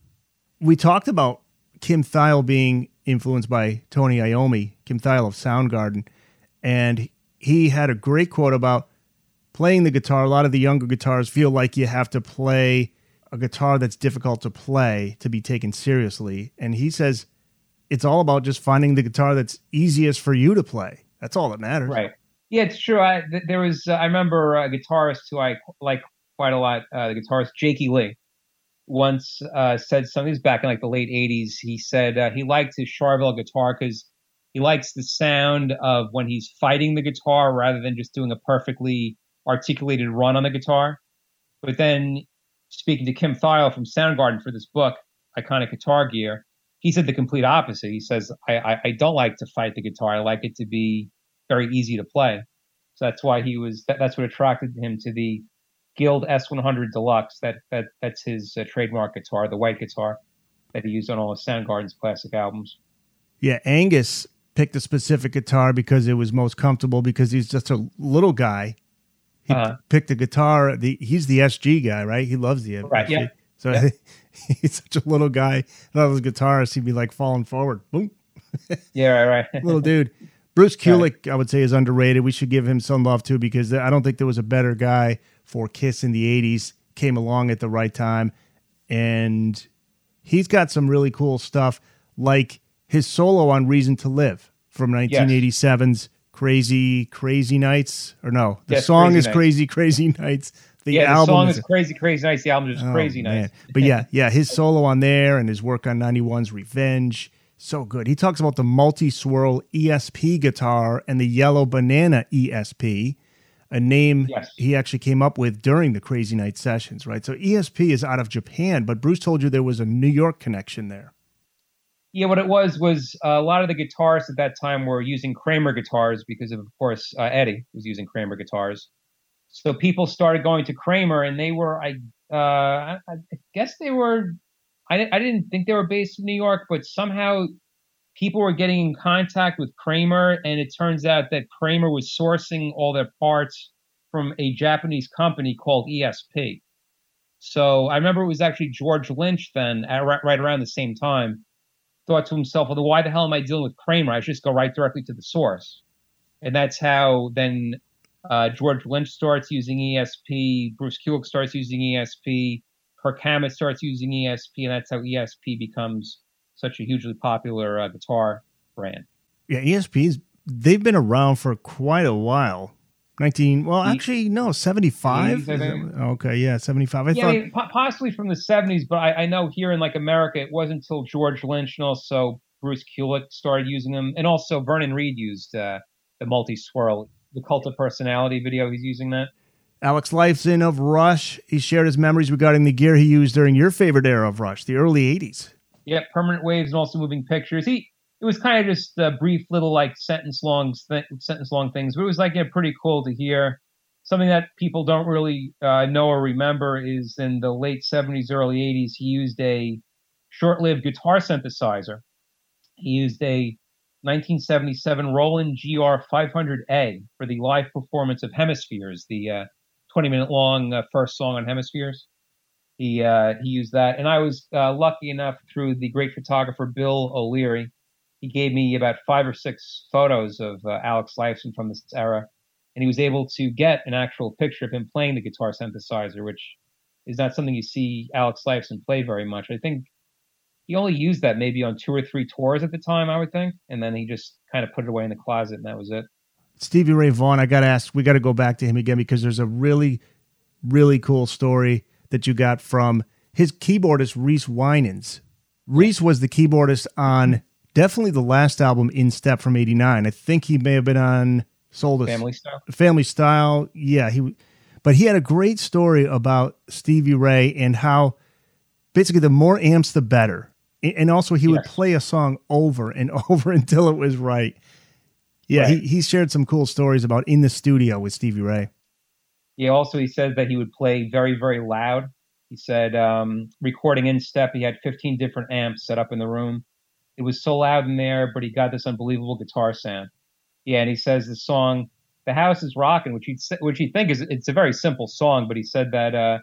We talked about Kim Thayil being influenced by Tony Iommi, Kim Thayil of Soundgarden, and he had a great quote about playing the guitar. A lot of the younger guitars feel like you have to play a guitar that's difficult to play to be taken seriously. And he says it's all about just finding the guitar that's easiest for you to play. That's all that matters. Right. Yeah, it's true. I, there was, uh, I remember a guitarist who I like quite a lot, uh, the guitarist Jakey Lee, once uh, said something back in like the late eighties. He said uh, he liked his Charvel guitar because he likes the sound of when he's fighting the guitar rather than just doing a perfectly articulated run on the guitar. But then speaking to Kim Thayil from Soundgarden for this book, Iconic Guitar Gear, he said the complete opposite. He says, I, I, I don't like to fight the guitar. I like it to be very easy to play. So that's why he was, that, that's what attracted him to the Guild S one hundred Deluxe. That that that's his uh, trademark guitar, the white guitar that he used on all of Soundgarden's classic albums. Yeah, Angus picked a specific guitar because it was most comfortable, because he's just a little guy. He uh, picked a guitar. The, he's the S G guy, right? He loves the S G. Right, yeah. So yeah. He's such a little guy. And all those guitarists, he'd be like falling forward. Boom. Yeah, right, right. Little dude. Bruce Kulick, I would say, is underrated. We should give him some love, too, because I don't think there was a better guy for Kiss in the eighties. Came along at the right time. And he's got some really cool stuff, like his solo on Reason to Live from nineteen eighty-seven's yes. Crazy, Crazy Nights. Or no, the yes, song crazy is night. Crazy, Crazy Nights. The yeah, album the song is, is Crazy, Crazy Nights. The album is oh, Crazy man. Nights. But yeah, yeah, his solo on there and his work on ninety-one's Revenge. So good. He talks about the multi-swirl E S P guitar and the yellow banana E S P, a name yes. he actually came up with during the Crazy Night sessions, right? So E S P is out of Japan, but Bruce told you there was a New York connection there. Yeah, what it was was a lot of the guitarists at that time were using Kramer guitars because, of, of course, uh, Eddie was using Kramer guitars. So people started going to Kramer, and they were, I, uh, I guess they were... I didn't think they were based in New York, but somehow people were getting in contact with Kramer, and it turns out that Kramer was sourcing all their parts from a Japanese company called E S P. So I remember it was actually George Lynch then, at, right around the same time, thought to himself, well, why the hell am I dealing with Kramer? I should just go right directly to the source. And that's how then uh, George Lynch starts using E S P, Bruce Kulick starts using E S P, Kirk Hammett starts using E S P, and that's how E S P becomes such a hugely popular uh, guitar brand. Yeah, E S Ps, they've been around for quite a while. nineteen, well, actually, no, seventy-five? Okay, yeah, seventy-five. I yeah, thought... I mean, po- possibly from the seventies, but I, I know here in, like, America, it wasn't until George Lynch and also Bruce Kulick started using them, and also Vernon Reid used uh, the multi-swirl, the Cult of Personality video, he's using that. Alex Lifeson of Rush, he shared his memories regarding the gear he used during your favorite era of Rush, the early eighties. Yeah, Permanent Waves and also Moving Pictures. He It was kind of just uh, brief little like sentence-long th- sentence-long things, but it was like yeah, pretty cool to hear. Something that people don't really uh, know or remember is in the late seventies, early eighties, he used a short-lived guitar synthesizer. He used a nineteen seventy-seven Roland G R five hundred A for the live performance of Hemispheres, the... Uh, twenty minute long uh, first song on Hemispheres. He uh, he used that. And I was uh, lucky enough through the great photographer Bill O'Leary. He gave me about five or six photos of uh, Alex Lifeson from this era. And he was able to get an actual picture of him playing the guitar synthesizer, which is not something you see Alex Lifeson play very much. I think he only used that maybe on two or three tours at the time, I would think. And then he just kind of put it away in the closet, and that was it. Stevie Ray Vaughan, I got to ask, we got to go back to him again because there's a really, really cool story that you got from his keyboardist, Reese Winans. Reese was the keyboardist on definitely the last album, In Step, from eighty-nine. I think he may have been on Soul Family Style. Family Style, yeah. He, But he had a great story about Stevie Ray and how basically the more amps, the better. And also he yes. would play a song over and over until it was right. Yeah, right. he, he shared some cool stories about in the studio with Stevie Ray. Yeah, also he said that he would play very, very loud. He said um, recording In Step, he had fifteen different amps set up in the room. It was so loud in there, but he got this unbelievable guitar sound. Yeah, and he says the song the house is rocking, which he'd which you think is it's a very simple song, but he said that uh,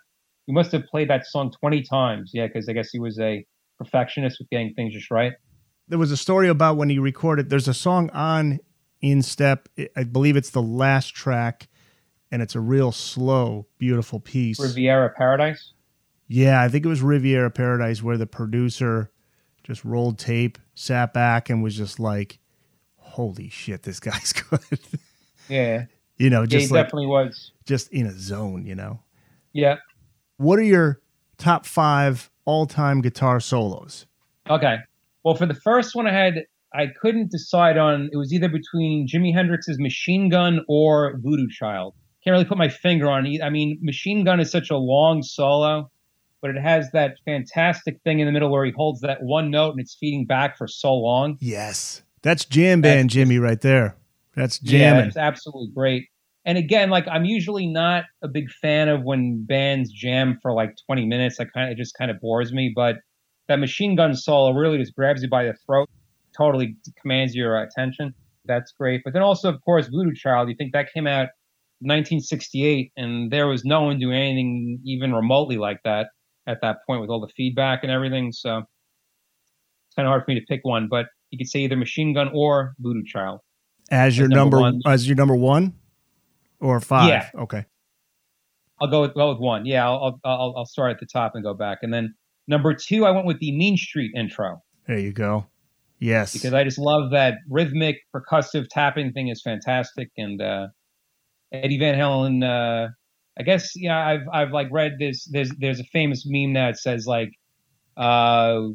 he must have played that song twenty times. Yeah, because I guess he was a perfectionist with getting things just right. There was a story about when he recorded. There's a song on In Step. I believe it's the last track, and it's a real slow, beautiful piece. Riviera Paradise. Yeah, I think it was Riviera Paradise, where the producer just rolled tape, sat back, and was just like, "Holy shit, this guy's good." Yeah. You know, just yeah, he like, definitely was just in a zone, you know? Yeah. What are your top five all-time guitar solos? Okay. Well, for the first one I had, I couldn't decide on, it was either between Jimi Hendrix's Machine Gun or Voodoo Child. Can't really put my finger on it. I mean, Machine Gun is such a long solo, but it has that fantastic thing in the middle where he holds that one note and it's feeding back for so long. Yes. That's jam band that's, Jimmy right there. That's jamming. Yeah, it's absolutely great. And again, like I'm usually not a big fan of when bands jam for like twenty minutes. I kind of, it just kind of bores me. But that Machine Gun solo really just grabs you by the throat, totally commands your attention. That's great. But then also, of course, Voodoo Child. You think that came out in nineteen sixty-eight, and there was no one doing anything even remotely like that at that point with all the feedback and everything. So it's kind of hard for me to pick one. But you could say either Machine Gun or Voodoo Child. As your number, number one. As your number one, or five? Yeah. Okay. I'll go with go with one. Yeah, I'll I'll I'll start at the top and go back, and then number two, I went with the Mean Street intro. There you go. Yes, because I just love that rhythmic percussive tapping thing is fantastic, and uh, Eddie Van Halen. Uh, I guess yeah, I've I've like read this. There's there's a famous meme now. It says like, uh,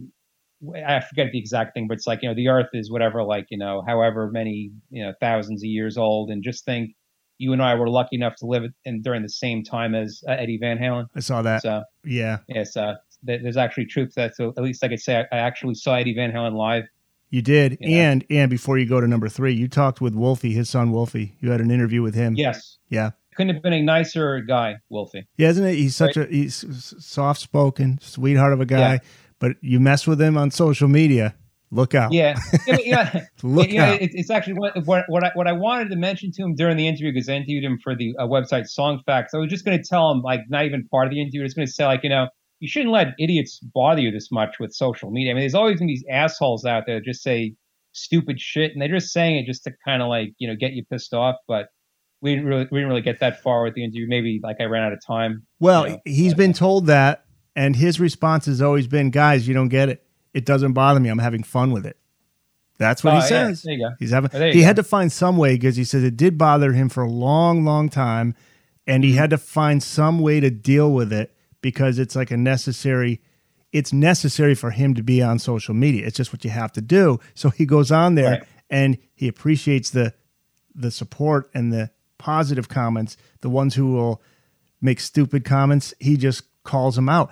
I forget the exact thing, but it's like, you know, the earth is whatever, like, you know, however many, you know, thousands of years old. And just think you and I were lucky enough to live in during the same time as uh, Eddie Van Halen. I saw that. So, yeah. Yeah. So th- there's actually truth to that. So at least I could say I, I actually saw Eddie Van Halen live. You did. You and, know? and before you go to number three, you talked with Wolfie, his son, Wolfie. You had an interview with him. Yes. Yeah. Couldn't have been a nicer guy, Wolfie. Yeah. Isn't it? He's such right? a, he's soft-spoken, sweetheart of a guy. Yeah. But you mess with him on social media, look out. Yeah. yeah, yeah. Look yeah, out. It, it's actually what, what, what, I, what I wanted to mention to him during the interview, because I interviewed him for the uh, website Song Facts. I was just going to tell him, like, not even part of the interview. I was going to say, like, you know, you shouldn't let idiots bother you this much with social media. I mean, there's always these assholes out there that just say stupid shit, and they're just saying it just to kind of, like, you know, get you pissed off. But we didn't really, we didn't really get that far with the interview. Maybe, like, I ran out of time. Well, you know, he's been know. told that. And his response has always been, guys, you don't get it. It doesn't bother me. I'm having fun with it. That's what oh, he says. Yeah. There you go. He's having, oh, there you he go. had to find some way, because he says it did bother him for a long, long time. And he had to find some way to deal with it, because it's like a necessary, it's necessary for him to be on social media. It's just what you have to do. So he goes on there right. and he appreciates the, the support and the positive comments. The ones who will make stupid comments, he just calls them out.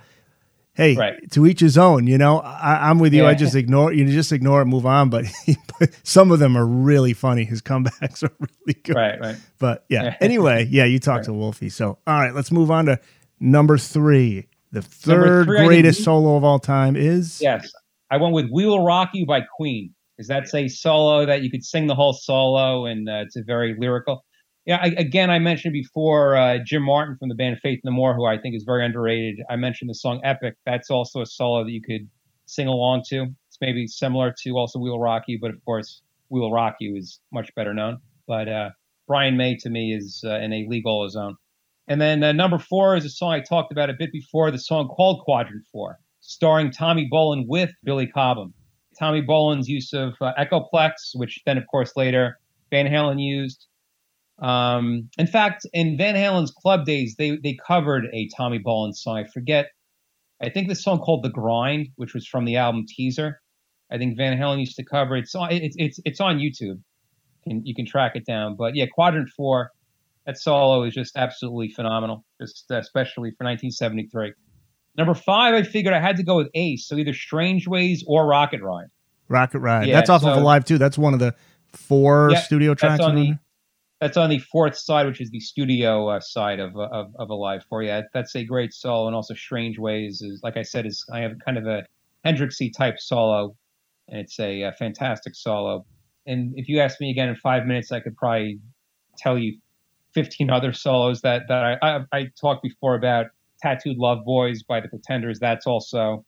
Hey, right. to each his own, you know, I, I'm with you. Yeah. I just ignore you, just ignore it, move on. But he, some of them are really funny. His comebacks are really good. Right, right. But yeah, yeah. anyway, yeah, you talked right. to Wolfie. So, all right, let's move on to number three. The third three, greatest we, solo of all time is? Yes, I went with We Will Rock You by Queen, because that's a solo that you could sing the whole solo, and uh, it's a very lyrical. Yeah, I, again, I mentioned before uh, Jim Martin from the band Faith No More, who I think is very underrated. I mentioned the song Epic. That's also a solo that you could sing along to. It's maybe similar to also We Will Rock You, but of course, We Will Rock You is much better known. But uh, Brian May, to me, is uh, in a league all his own. And then uh, number four is a song I talked about a bit before, the song called Quadrant four, starring Tommy Bolin with Billy Cobham. Tommy Bolin's use of uh, Echoplex, which then, of course, later Van Halen used. Um, in fact, in Van Halen's club days, they, they covered a Tommy Bolin song. I forget. I think the song called The Grind, which was from the album Teaser. I think Van Halen used to cover it. It's on, it, it's, it's on YouTube, and you can track it down. But yeah, Quadrant four, that solo is just absolutely phenomenal, just especially for nineteen seventy-three. Number five, I figured I had to go with Ace. So either Strange Ways or Rocket Ride. Rocket Ride. Yeah, that's off so, of Alive too. That's one of the four yeah, studio tracks. That's on the, That's on the fourth side, which is the studio uh, side of, of of Alive for you. Yeah, that's a great solo, and also Strange Ways is, like I said, is I have kind of a Hendrixy type solo, and it's a, a fantastic solo. And if you asked me again in five minutes, I could probably tell you fifteen other solos that, that I, I, I talked before about Tattooed Love Boys by The Pretenders. That's also,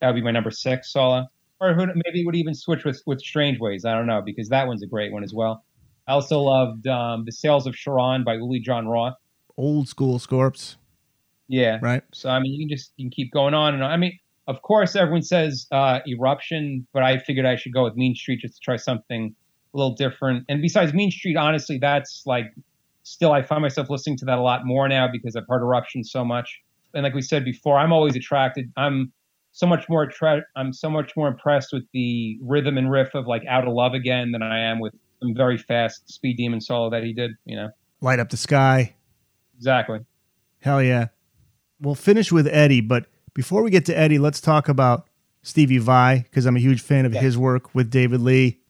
that would be my number six solo. Or who, maybe would even switch with, with Strange Ways. I don't know, because that one's a great one as well. I also loved um, The Sails of Charon by Uli John Roth. Old school Scorps. Yeah. Right. So, I mean, you can just you can keep going on and on. I mean, of course, everyone says uh, Eruption, but I figured I should go with Mean Street just to try something a little different. And besides Mean Street, honestly, that's like still I find myself listening to that a lot more now because I've heard Eruption so much. And like we said before, I'm always attracted. I'm so much more tra- I'm so much more impressed with the rhythm and riff of like Out of Love Again than I am with some very fast Speed Demon solo that he did, you know. Light Up the Sky. Exactly. Hell yeah. We'll finish with Eddie, but before we get to Eddie, let's talk about Stevie Vai, because I'm a huge fan of yes. his work with David Lee.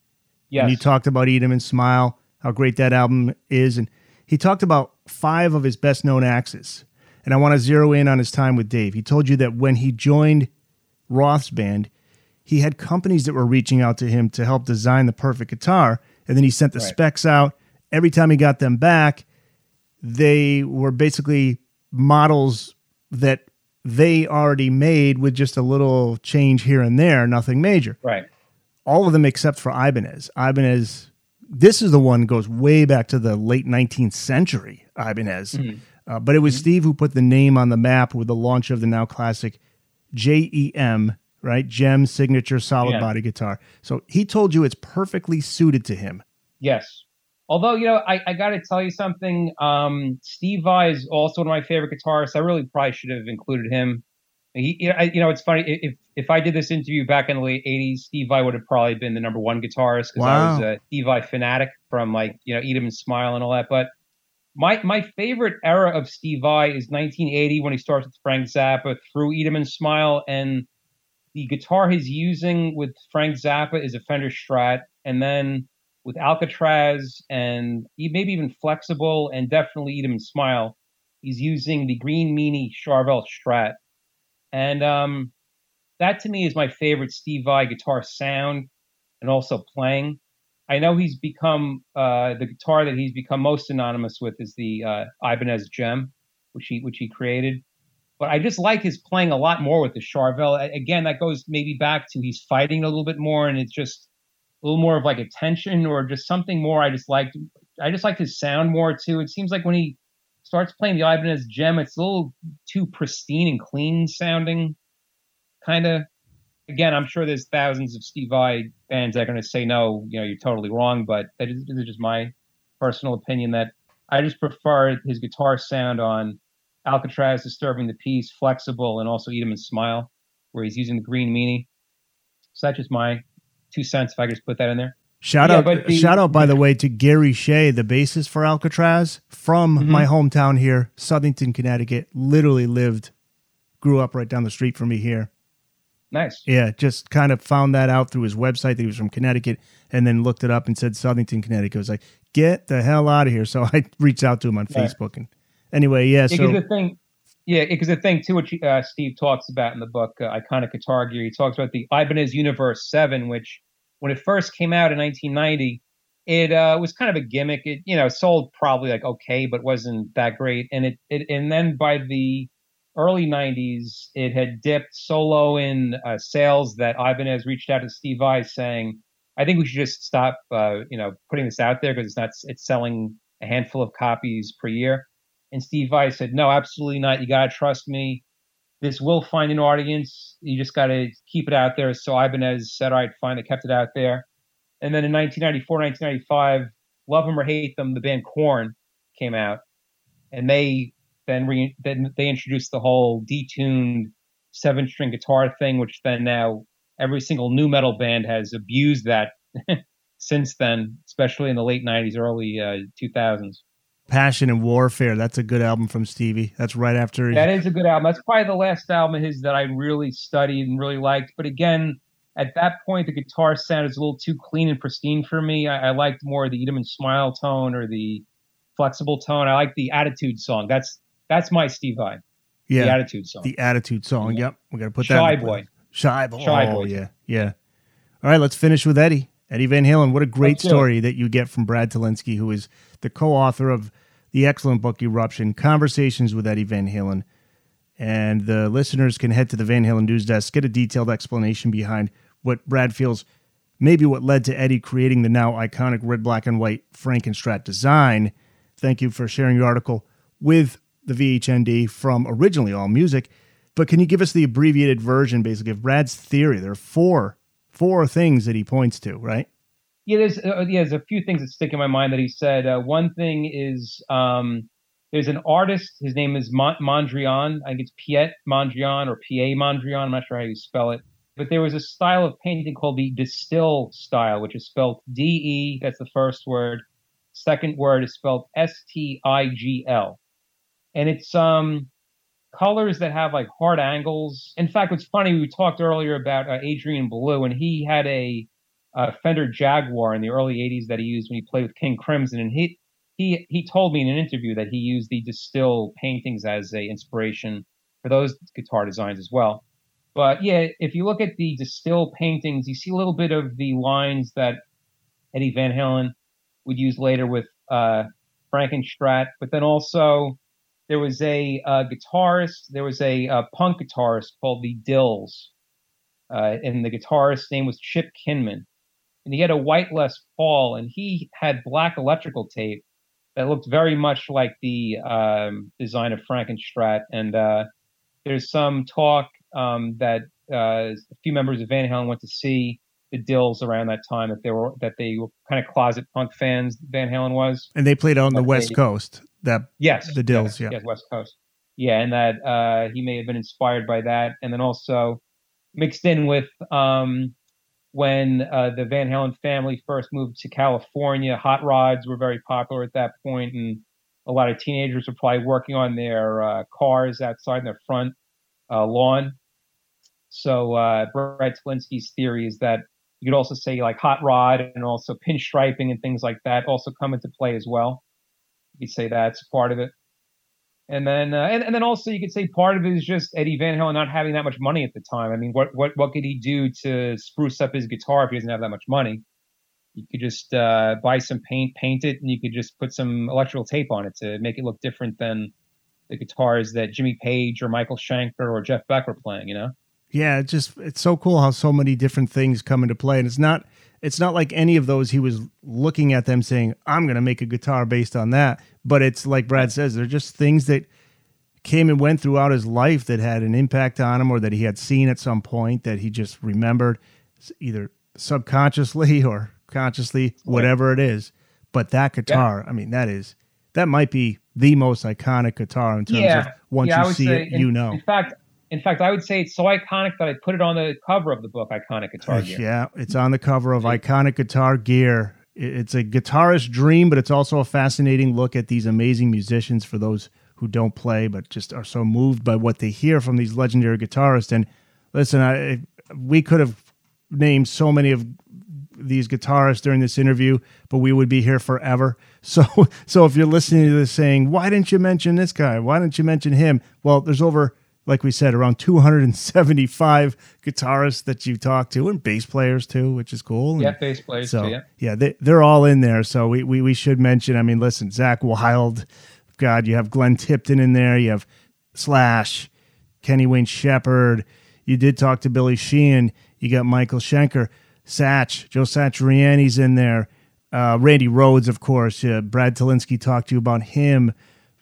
Yes. And you talked about Eat 'Em and Smile, how great that album is. And he talked about five of his best-known acts. And I want to zero in on his time with Dave. He told you that when he joined Roth's band, he had companies that were reaching out to him to help design the perfect guitar. And then he sent the right. specs out. Every time he got them back, they were basically models that they already made with just a little change here and there, nothing major. Right. All of them except for Ibanez. Ibanez, this is the one goes way back to the late nineteenth century, Ibanez. Mm-hmm. Uh, but it was mm-hmm. Steve who put the name on the map with the launch of the now classic J E M, right? Gem signature solid yeah. body guitar. So he told you it's perfectly suited to him. Yes. Although, you know, I, I got to tell you something. Um, Steve Vai is also one of my favorite guitarists. I really probably should have included him. He, I, you know, it's funny. If if I did this interview back in the late eighties, Steve Vai would have probably been the number one guitarist because wow. I was a Steve Vai fanatic from like, you know, Eat 'Em and Smile and all that. But my my favorite era of Steve Vai is nineteen eighty when he starts with Frank Zappa through Eat 'Em and Smile. And the guitar he's using with Frank Zappa is a Fender Strat. And then with Alcatraz and maybe even Flexible and definitely Eat 'Em and Smile, he's using the Green Meanie Charvel Strat. And um, that to me is my favorite Steve Vai guitar sound and also playing. I know he's become, uh, the guitar that he's become most synonymous with is the uh, Ibanez Gem, which he, which he created. But I just like his playing a lot more with the Charvel. Again, that goes maybe back to he's fighting a little bit more and it's just a little more of like a tension or just something more. I just liked, I just liked his sound more too. It seems like when he starts playing the Ibanez Gem, it's a little too pristine and clean sounding kind of. Again, I'm sure there's thousands of Steve Vai fans that are going to say, no, you know, you're totally wrong. But that is, this is just my personal opinion that I just prefer his guitar sound on Alcatraz, Disturbing the Peace, Flexible, and also Eat 'Em and Smile, where he's using the Green Meanie. So that's just my two cents if I could just put that in there. Shout yeah, out, the, shout out, by yeah. the way, to Gary Shea, the bassist for Alcatraz from mm-hmm. my hometown here, Southington, Connecticut. Literally lived, grew up right down the street from me here. Nice. Yeah, just kind of found that out through his website that he was from Connecticut and then looked it up and said Southington, Connecticut. I was like, get the hell out of here. So I reached out to him on yeah. Facebook. And anyway, yeah. yeah so the thing, yeah, because the thing, too, which uh, Steve talks about in the book, uh, Iconic Guitar Gear, he talks about the Ibanez Universe seven, which when it first came out in nineteen ninety, it uh, was kind of a gimmick. It, you know, sold probably like okay, but wasn't that great. And it, it and then by the early nineties, it had dipped so low in uh, sales that Ibanez reached out to Steve Vai saying, I think we should just stop, uh, you know, putting this out there because it's not, it's selling a handful of copies per year. And Steve Vai said, no, absolutely not. You got to trust me. This will find an audience. You just got to keep it out there. So Ibanez said, all right, fine. They kept it out there. And then in nineteen ninety-four, nineteen ninety-five, Love 'Em or Hate Them, the band Korn came out. And they then, re- then they introduced the whole detuned seven-string guitar thing, which then now every single nu metal band has abused that since then, especially in the late nineties, early uh, two thousands. Passion and Warfare. That's a good album from Stevie. That's right after. That is a good album. That's probably the last album of his that I really studied and really liked. But again, at that point, the guitar sound is a little too clean and pristine for me. I, I liked more the Eat 'Em and Smile tone or the Flexible tone. I like the Attitude song. That's that's my Steve Vai. Yeah. The Attitude song. The Attitude song. Yeah. Yep. We're going to put that. Shy Boy. Shy Boy. Shy Boy. Oh, yeah. Yeah. All right. Let's finish with Eddie. Eddie Van Halen, what a great That's story it. that you get from Brad Talinsky, who is the co-author of the excellent book Eruption, Conversations with Eddie Van Halen. And the listeners can head to the Van Halen News Desk, get a detailed explanation behind what Brad feels maybe what led to Eddie creating the now iconic red, black, and white Frankenstrat design. Thank you for sharing your article with the V H N D from originally AllMusic. But can you give us the abbreviated version, basically, of Brad's theory? There are four four things that he points to, right? Yeah, there's, uh, yeah, there's a few things that stick in my mind that he said. Uh, one thing is um, there's an artist. His name is Mon- Mondrian. I think it's Piet Mondrian or P A Mondrian. I'm not sure how you spell it. But there was a style of painting called the Distill style, which is spelled D E. That's the first word. Second word is spelled S T I G L. And it's um, colors that have like hard angles. In fact, what's funny, we talked earlier about uh, Adrian Belew, and he had a uh, Fender Jaguar in the early eighties that he used when he played with King Crimson. And he he he told me in an interview that he used the Distill paintings as a inspiration for those guitar designs as well. But yeah, if you look at the Distill paintings, you see a little bit of the lines that Eddie Van Halen would use later with uh, Frankenstrat. But then also there was a uh, guitarist, there was a uh, punk guitarist called the Dills. Uh, and the guitarist's name was Chip Kinman. And he had a white Les Paul, and he had black electrical tape that looked very much like the um, design of Frankenstrat. And uh, there's some talk Um, that uh, a few members of Van Halen went to see the Dills around that time, that they were that they were kind of closet punk fans. Van Halen was, and they played on but the West they, Coast. That yes, the Dills, yeah, yeah. Yes, West Coast, yeah, and that uh, he may have been inspired by that, and then also mixed in with um, when uh, the Van Halen family first moved to California. Hot rods were very popular at that point, and a lot of teenagers were probably working on their uh, cars outside in their front uh, lawn. So uh, Brad Talinsky's theory is that you could also say like hot rod and also pinstriping and things like that also come into play as well. You could say that's part of it. And then uh, and, and then also you could say part of it is just Eddie Van Halen not having that much money at the time. I mean, what what what could he do to spruce up his guitar if he doesn't have that much money? You could just uh, buy some paint, paint it, and you could just put some electrical tape on it to make it look different than the guitars that Jimmy Page or Michael Schenker or Jeff Beck were playing, you know? Yeah, it's just it's so cool how so many different things come into play, and it's not it's not like any of those he was looking at them saying, I'm going to make a guitar based on that, but it's like Brad says, they're just things that came and went throughout his life that had an impact on him or that he had seen at some point that he just remembered either subconsciously or consciously, whatever it is. But that guitar, yeah. I mean, that is that might be the most iconic guitar in terms yeah. of once yeah, you see it, in, you know. In fact, In fact, I would say it's so iconic that I put it on the cover of the book, Iconic Guitar Gear. Yeah, it's on the cover of Iconic Guitar Gear. It's a guitarist's dream, but it's also a fascinating look at these amazing musicians for those who don't play but just are so moved by what they hear from these legendary guitarists. And listen, I, we could have named so many of these guitarists during this interview, but we would be here forever. So so if you're listening to this saying, why didn't you mention this guy? Why didn't you mention him? Well, there's over... like we said, around two hundred seventy-five guitarists that you talk to, and bass players too, which is cool. Yeah, and bass players so, too, yeah. Yeah, they, they're all in there, so we, we we should mention, I mean, listen, Zach Wilde, God, you have Glenn Tipton in there, you have Slash, Kenny Wayne Shepherd, you did talk to Billy Sheehan, you got Michael Schenker, Satch, Joe Satriani's in there, uh, Randy Rhoads, of course, uh, Brad Talinsky talked to you about him,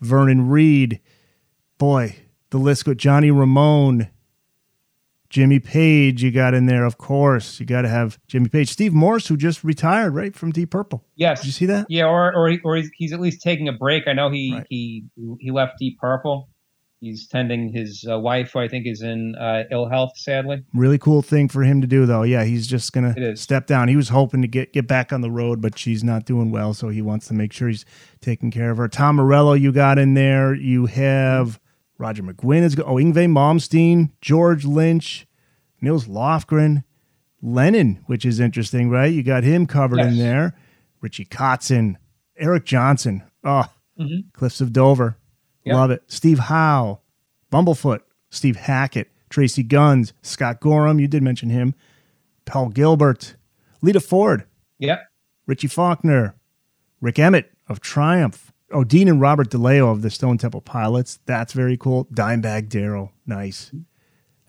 Vernon Reid, boy, the list with Johnny Ramone, Jimmy Page, you got in there, of course. You got to have Jimmy Page. Steve Morse, who just retired, right, from Deep Purple. Yes. Did you see that? Yeah, or or, or he's at least taking a break. I know he right. he, he left Deep Purple. He's tending his uh, wife, who I think is in uh, ill health, sadly. Really cool thing for him to do, though. Yeah, he's just going to step down. He was hoping to get, get back on the road, but she's not doing well, so he wants to make sure he's taking care of her. Tom Morello, you got in there. You have... Roger McGuinn is going. Oh, Yngwie Malmsteen, George Lynch, Nils Lofgren, Lennon, which is interesting, right? You got him covered yes. in there. Richie Kotzen, Eric Johnson. Oh, mm-hmm. Cliffs of Dover. Yep. Love it. Steve Howe, Bumblefoot, Steve Hackett, Tracy Guns, Scott Gorham. You did mention him. Paul Gilbert, Lita Ford, Yep. Richie Faulkner, Rick Emmett of Triumph, Odin and Robert DeLeo of the Stone Temple Pilots. That's very cool. Dimebag Darrell, nice.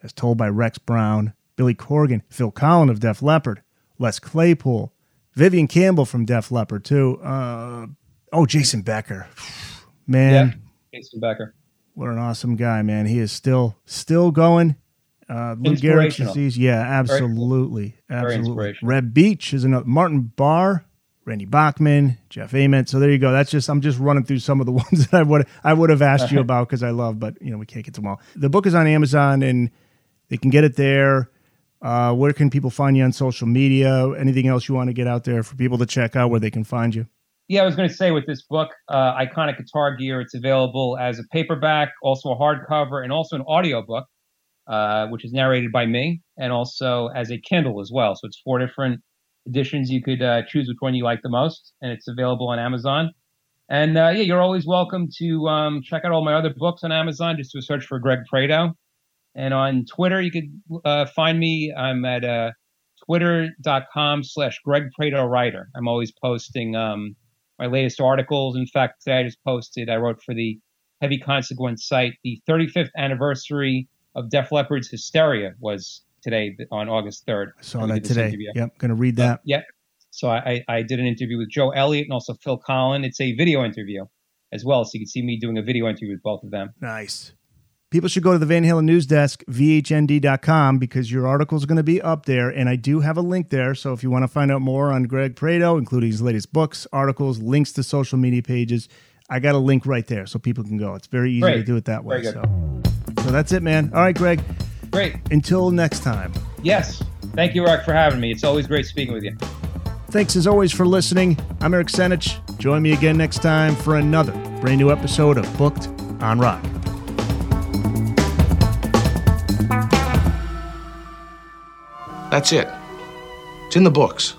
As told by Rex Brown, Billy Corgan, Phil Collin of Def Leppard, Les Claypool, Vivian Campbell from Def Leppard too. Uh, oh, Jason Becker, man. Yeah, Jason Becker. What an awesome guy, man. He is still still going. Uh, Lou Gehrig's disease. Yeah, absolutely. Very absolutely. Very Red Beach is another. Martin Barr, Randy Bachman, Jeff Ament. So there you go. That's just, I'm just running through some of the ones that I would I would have asked you about because I love, but you know, we can't get to them all. The book is on Amazon and they can get it there. Uh, where can people find you on social media? Anything else you want to get out there for people to check out where they can find you? Yeah, I was going to say with this book, uh, Iconic Guitar Gear, it's available as a paperback, also a hardcover, and also an audiobook, uh, which is narrated by me, and also as a Kindle as well. So it's four different editions. You could uh, choose which one you like the most, and it's available on Amazon. And uh, yeah, you're always welcome to um, check out all my other books on Amazon. Just do a search for Greg Prado. And on Twitter, you could uh, find me. I'm at uh, twitter.com slash Greg Prado Writer. I'm always posting um, my latest articles. In fact, today I just posted, I wrote for the Heavy Consequence site. The thirty-fifth anniversary of Def Leppard's Hysteria was today on August third. I saw that today. Interview. Yep, going to read that. Yep. Yeah. So I, I did an interview with Joe Elliott and also Phil Collin. It's a video interview as well, so you can see me doing a video interview with both of them. Nice. People should go to the Van Halen News Desk, V H N D dot com, because your article is going to be up there, and I do have a link there. So if you want to find out more on Greg Prado, including his latest books, articles, links to social media pages, I got a link right there so people can go. It's very easy Great. to do it that way. So. so that's it, man. All right, Greg. Great. Until next time. Yes. Thank you, Rock, for having me. It's always great speaking with you. Thanks, as always, for listening. I'm Eric Senich. Join me again next time for another brand new episode of Booked on Rock. That's it. It's in the books.